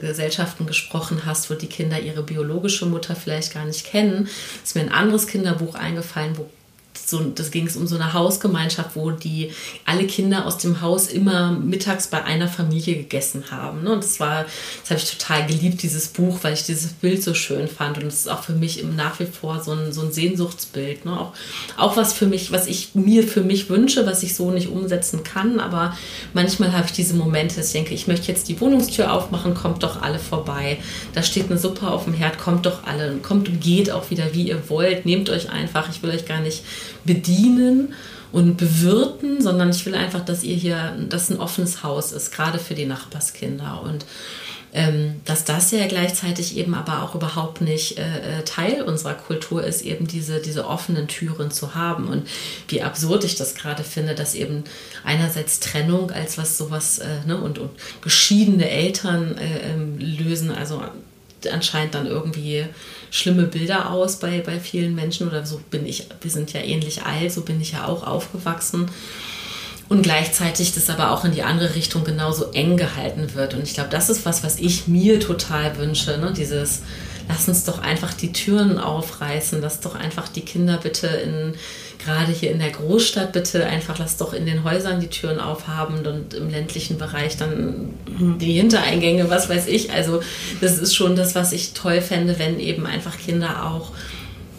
Gesellschaften gesprochen hast, wo die Kinder ihre biologische Mutter vielleicht gar nicht kennen, ist mir ein anderes Kinderbuch eingefallen, wo das ging es um so eine Hausgemeinschaft, wo alle Kinder aus dem Haus immer mittags bei einer Familie gegessen haben. Ne? Und das habe ich total geliebt, dieses Buch, weil ich dieses Bild so schön fand. Und es ist auch für mich nach wie vor so ein Sehnsuchtsbild. Ne? Auch was für mich, was ich mir für mich wünsche, was ich so nicht umsetzen kann. Aber manchmal habe ich diese Momente, dass ich denke, ich möchte jetzt die Wohnungstür aufmachen, kommt doch alle vorbei. Da steht eine Suppe auf dem Herd, kommt doch alle. Kommt und geht auch wieder, wie ihr wollt. Nehmt euch einfach, ich will euch gar nicht bedienen und bewirten, sondern ich will einfach, dass ihr hier, dass ein offenes Haus ist, gerade für die Nachbarskinder und dass das ja gleichzeitig eben aber auch überhaupt nicht Teil unserer Kultur ist, eben diese offenen Türen zu haben und wie absurd ich das gerade finde, dass eben einerseits Trennung als was sowas und geschiedene Eltern lösen, also anscheinend dann irgendwie schlimme Bilder aus bei vielen Menschen oder so bin ich, wir sind ja ähnlich alt, so bin ich ja auch aufgewachsen und gleichzeitig das aber auch in die andere Richtung genauso eng gehalten wird und ich glaube, das ist was ich mir total wünsche, ne? Dieses, lass uns doch einfach die Türen aufreißen, lass doch einfach die Kinder bitte gerade hier in der Großstadt bitte einfach, lass doch in den Häusern die Türen aufhaben und im ländlichen Bereich dann die Hintereingänge, was weiß ich. Also das ist schon das, was ich toll fände, wenn eben einfach Kinder auch,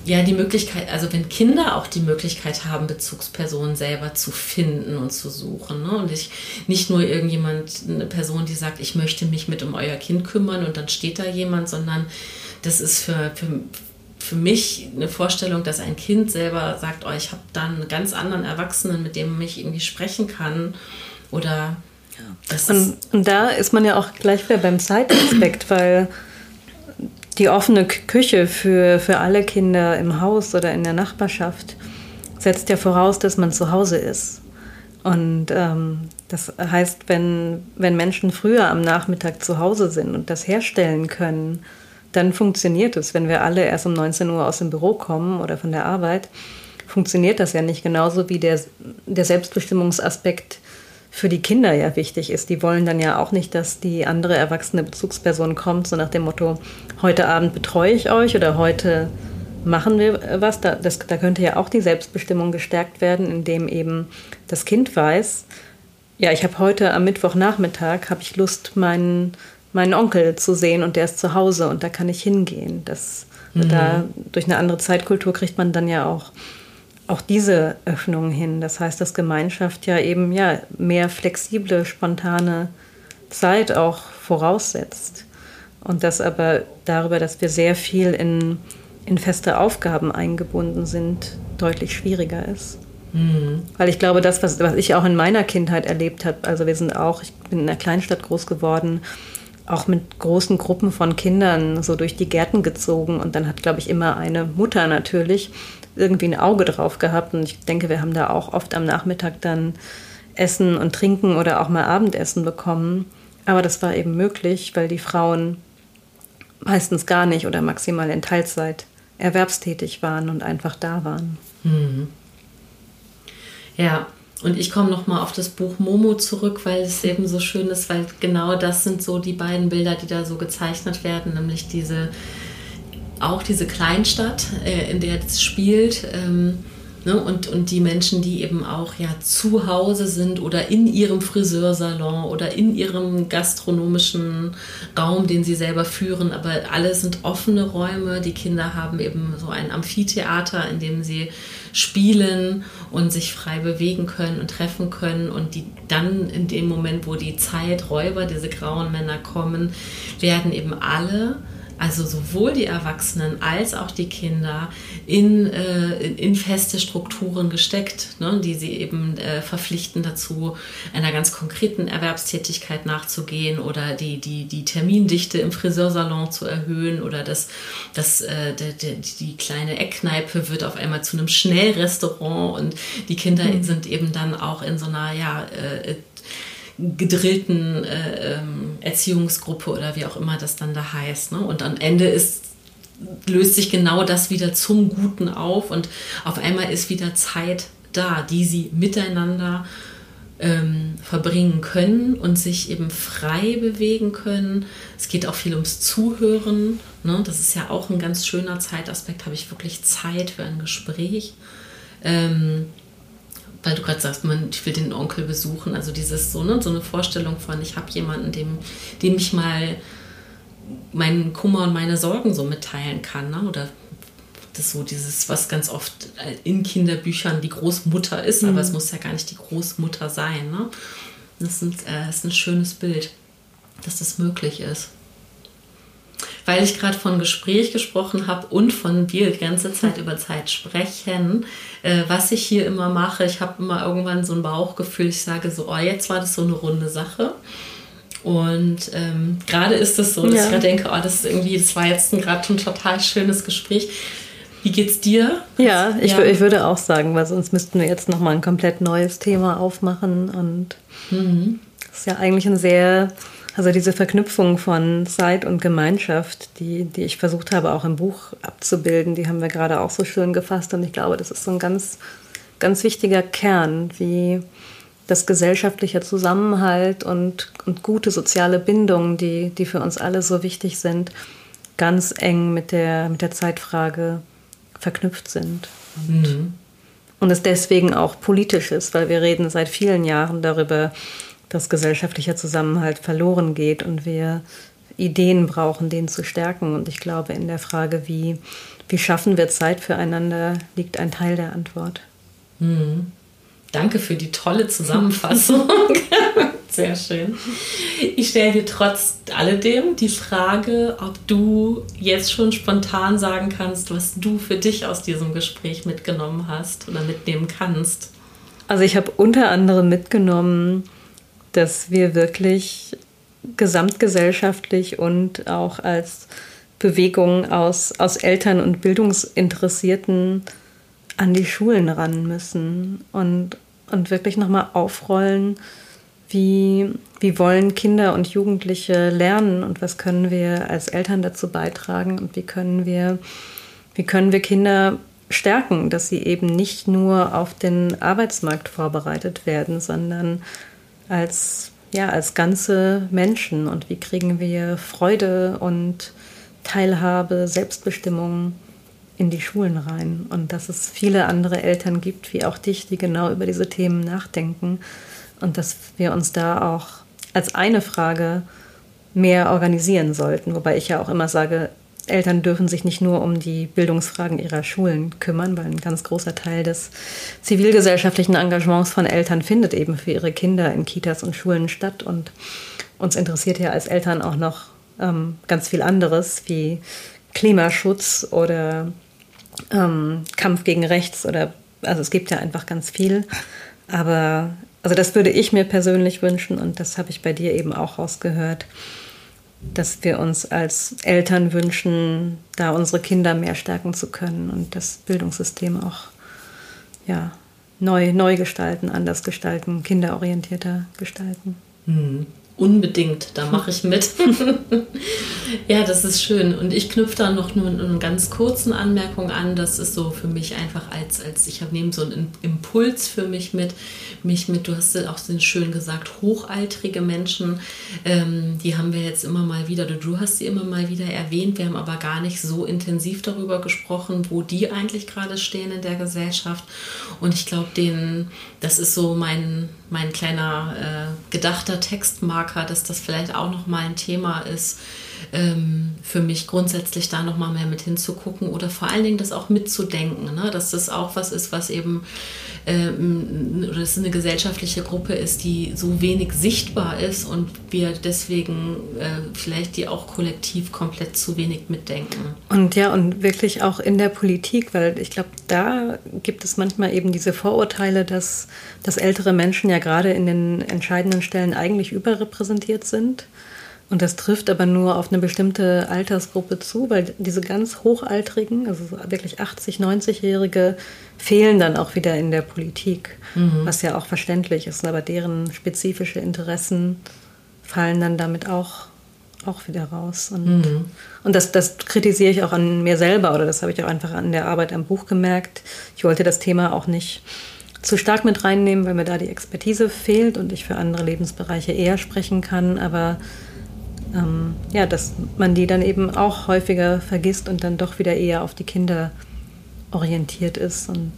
ja, die Möglichkeit, also wenn Kinder auch die Möglichkeit haben, Bezugspersonen selber zu finden und zu suchen. Ne? Und nicht nur eine Person, die sagt, ich möchte mich mit um euer Kind kümmern und dann steht da jemand, sondern das ist für mich eine Vorstellung, dass ein Kind selber sagt, ich habe da einen ganz anderen Erwachsenen, mit dem ich irgendwie sprechen kann. Oder ja, das und da ist man ja auch gleich wieder beim Zeitaspekt, weil die offene Küche für alle Kinder im Haus oder in der Nachbarschaft setzt ja voraus, dass man zu Hause ist. Und das heißt, wenn Menschen früher am Nachmittag zu Hause sind und das herstellen können, dann funktioniert es. Wenn wir alle erst um 19 Uhr aus dem Büro kommen oder von der Arbeit, funktioniert das ja nicht. Genauso wie der Selbstbestimmungsaspekt für die Kinder ja wichtig ist. Die wollen dann ja auch nicht, dass die andere erwachsene Bezugsperson kommt, so nach dem Motto, heute Abend betreue ich euch oder heute machen wir was. Da könnte ja auch die Selbstbestimmung gestärkt werden, indem eben das Kind weiß, ja, ich habe heute am Mittwochnachmittag, habe ich Lust, meinen Onkel zu sehen und der ist zu Hause und da kann ich hingehen. Da durch eine andere Zeitkultur kriegt man dann ja auch diese Öffnung hin. Das heißt, dass Gemeinschaft ja eben mehr flexible, spontane Zeit auch voraussetzt. Und das aber darüber, dass wir sehr viel in feste Aufgaben eingebunden sind, deutlich schwieriger ist. Mhm. Weil ich glaube, das, was ich auch in meiner Kindheit erlebt habe, also ich bin in einer Kleinstadt groß geworden, auch mit großen Gruppen von Kindern so durch die Gärten gezogen. Und dann hat, glaube ich, immer eine Mutter natürlich irgendwie ein Auge drauf gehabt. Und ich denke, wir haben da auch oft am Nachmittag dann Essen und Trinken oder auch mal Abendessen bekommen. Aber das war eben möglich, weil die Frauen meistens gar nicht oder maximal in Teilzeit erwerbstätig waren und einfach da waren. Mhm. Ja. Und ich komme nochmal auf das Buch Momo zurück, weil es eben so schön ist, weil genau das sind so die beiden Bilder, die da so gezeichnet werden, nämlich diese Kleinstadt, in der es spielt, Ne? Und die Menschen, die eben auch ja zu Hause sind oder in ihrem Friseursalon oder in ihrem gastronomischen Raum, den sie selber führen, aber alle sind offene Räume. Die Kinder haben eben so ein Amphitheater, in dem sie spielen und sich frei bewegen können und treffen können, und die dann in dem Moment, wo die Zeiträuber, diese grauen Männer kommen, werden eben alle, also sowohl die Erwachsenen als auch die Kinder, in feste Strukturen gesteckt, ne, die sie eben verpflichten dazu, einer ganz konkreten Erwerbstätigkeit nachzugehen oder die Termindichte im Friseursalon zu erhöhen, oder die kleine Eckkneipe wird auf einmal zu einem Schnellrestaurant, und die Kinder sind eben dann auch in so einer gedrillten Erziehungsgruppe oder wie auch immer das dann da heißt. Ne? Und am Ende löst sich genau das wieder zum Guten auf, und auf einmal ist wieder Zeit da, die sie miteinander verbringen können und sich eben frei bewegen können. Es geht auch viel ums Zuhören. Ne? Das ist ja auch ein ganz schöner Zeitaspekt. Habe ich wirklich Zeit für ein Gespräch? Weil du gerade sagst, ich will den Onkel besuchen, also dieses so eine Vorstellung von, ich habe jemanden, dem ich mal meinen Kummer und meine Sorgen so mitteilen kann, ne? Oder das so dieses, was ganz oft in Kinderbüchern die Großmutter ist, aber es muss ja gar nicht die Großmutter sein, ne? Das ist ein schönes Bild, dass das möglich ist. Weil ich gerade von Gespräch gesprochen habe und von wir die ganze Zeit über Zeit sprechen, was ich hier immer mache, ich habe immer irgendwann so ein Bauchgefühl, ich sage so, jetzt war das so eine runde Sache. Und gerade ist es so, dass ich gerade denke, das war jetzt gerade ein total schönes Gespräch. Wie geht's dir? Ja, ich würde auch sagen, weil sonst müssten wir jetzt nochmal ein komplett neues Thema aufmachen. Und das ist ja eigentlich also diese Verknüpfung von Zeit und Gemeinschaft, die ich versucht habe, auch im Buch abzubilden, die haben wir gerade auch so schön gefasst. Und ich glaube, das ist so ein ganz, ganz wichtiger Kern, wie das gesellschaftliche Zusammenhalt und gute soziale Bindungen, die für uns alle so wichtig sind, ganz eng mit der Zeitfrage verknüpft sind. Und es deswegen auch politisch ist, weil wir reden seit vielen Jahren darüber, dass gesellschaftlicher Zusammenhalt verloren geht und wir Ideen brauchen, den zu stärken. Und ich glaube, in der Frage, wie schaffen wir Zeit füreinander, liegt ein Teil der Antwort. Danke für die tolle Zusammenfassung. Sehr schön. Ich stelle dir trotz alledem die Frage, ob du jetzt schon spontan sagen kannst, was du für dich aus diesem Gespräch mitgenommen hast oder mitnehmen kannst. Also ich habe unter anderem mitgenommen, dass wir wirklich gesamtgesellschaftlich und auch als Bewegung aus Eltern und Bildungsinteressierten an die Schulen ran müssen und wirklich nochmal aufrollen, wie wollen Kinder und Jugendliche lernen und was können wir als Eltern dazu beitragen und wie können wir Kinder stärken, dass sie eben nicht nur auf den Arbeitsmarkt vorbereitet werden, sondern als ganze Menschen, und wie kriegen wir Freude und Teilhabe, Selbstbestimmung in die Schulen rein, und dass es viele andere Eltern gibt, wie auch dich, die genau über diese Themen nachdenken, und dass wir uns da auch als eine Frage mehr organisieren sollten, wobei ich ja auch immer sage, Eltern dürfen sich nicht nur um die Bildungsfragen ihrer Schulen kümmern, weil ein ganz großer Teil des zivilgesellschaftlichen Engagements von Eltern findet eben für ihre Kinder in Kitas und Schulen statt. Und uns interessiert ja als Eltern auch noch ganz viel anderes, wie Klimaschutz oder Kampf gegen Rechts oder, also es gibt ja einfach ganz viel. Aber also das würde ich mir persönlich wünschen, und das habe ich bei dir eben auch rausgehört, dass wir uns als Eltern wünschen, da unsere Kinder mehr stärken zu können und das Bildungssystem auch neu gestalten, anders gestalten, kinderorientierter gestalten. Unbedingt, da mache ich mit. Ja, das ist schön. Und ich knüpfe da noch nur eine ganz kurze Anmerkung an. Das ist so für mich einfach als ich nehme so einen Impuls für mich mit, du hast auch schön gesagt, hochaltrige Menschen, die haben wir jetzt immer mal wieder, du hast sie immer mal wieder erwähnt, wir haben aber gar nicht so intensiv darüber gesprochen, wo die eigentlich gerade stehen in der Gesellschaft. Und ich glaube, das ist so mein kleiner gedachter Textmarker, dass das vielleicht auch nochmal ein Thema ist, für mich grundsätzlich da nochmal mehr mit hinzugucken oder vor allen Dingen das auch mitzudenken, ne? Dass das auch was ist, was eben oder es eine gesellschaftliche Gruppe ist, die so wenig sichtbar ist und wir deswegen vielleicht die auch kollektiv komplett zu wenig mitdenken. Und ja, und wirklich auch in der Politik, weil ich glaube, da gibt es manchmal eben diese Vorurteile, dass ältere Menschen ja gerade in den entscheidenden Stellen eigentlich überrepräsentiert sind. Und das trifft aber nur auf eine bestimmte Altersgruppe zu, weil diese ganz Hochaltrigen, also wirklich 80-, 90-Jährige, fehlen dann auch wieder in der Politik, was ja auch verständlich ist. Aber deren spezifische Interessen fallen dann damit auch wieder raus. Und das kritisiere ich auch an mir selber, oder das habe ich auch einfach an der Arbeit am Buch gemerkt. Ich wollte das Thema auch nicht zu stark mit reinnehmen, weil mir da die Expertise fehlt und ich für andere Lebensbereiche eher sprechen kann, aber ja, dass man die dann eben auch häufiger vergisst und dann doch wieder eher auf die Kinder orientiert ist und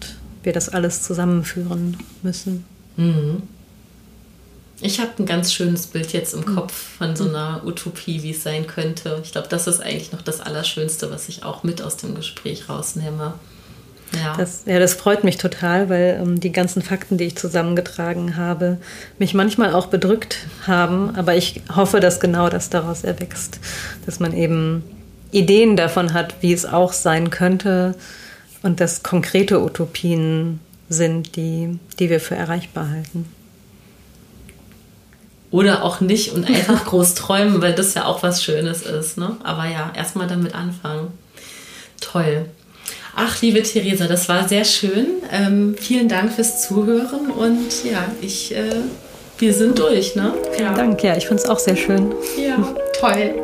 wir das alles zusammenführen müssen. Mhm. Ich habe ein ganz schönes Bild jetzt im Kopf von so einer Utopie, wie es sein könnte. Ich glaube, das ist eigentlich noch das Allerschönste, was ich auch mit aus dem Gespräch rausnehme. Ja. Das freut mich total, weil die ganzen Fakten, die ich zusammengetragen habe, mich manchmal auch bedrückt haben. Aber ich hoffe, dass genau das daraus erwächst, dass man eben Ideen davon hat, wie es auch sein könnte und dass konkrete Utopien sind, die wir für erreichbar halten. Oder auch nicht und einfach groß träumen, weil das ja auch was Schönes ist, ne? Aber ja, erstmal damit anfangen. Toll. Ach, liebe Teresa, das war sehr schön. Vielen Dank fürs Zuhören und ja, wir sind durch, ne? Ja. Vielen Dank, ja, ich finde es auch sehr schön. Ja, toll.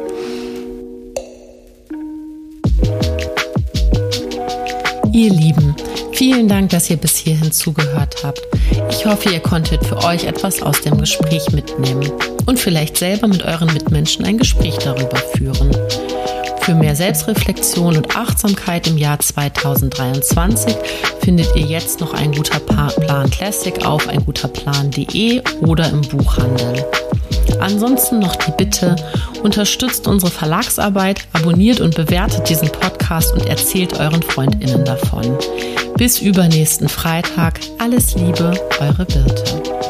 Ihr Lieben, vielen Dank, dass ihr bis hierhin zugehört habt. Ich hoffe, ihr konntet für euch etwas aus dem Gespräch mitnehmen und vielleicht selber mit euren Mitmenschen ein Gespräch darüber führen. Für mehr Selbstreflexion und Achtsamkeit im Jahr 2023 findet ihr jetzt noch Ein guter Plan Classic auf einguterplan.de oder im Buchhandel. Ansonsten noch die Bitte, unterstützt unsere Verlagsarbeit, abonniert und bewertet diesen Podcast und erzählt euren FreundInnen davon. Bis übernächsten Freitag. Alles Liebe, eure Birte.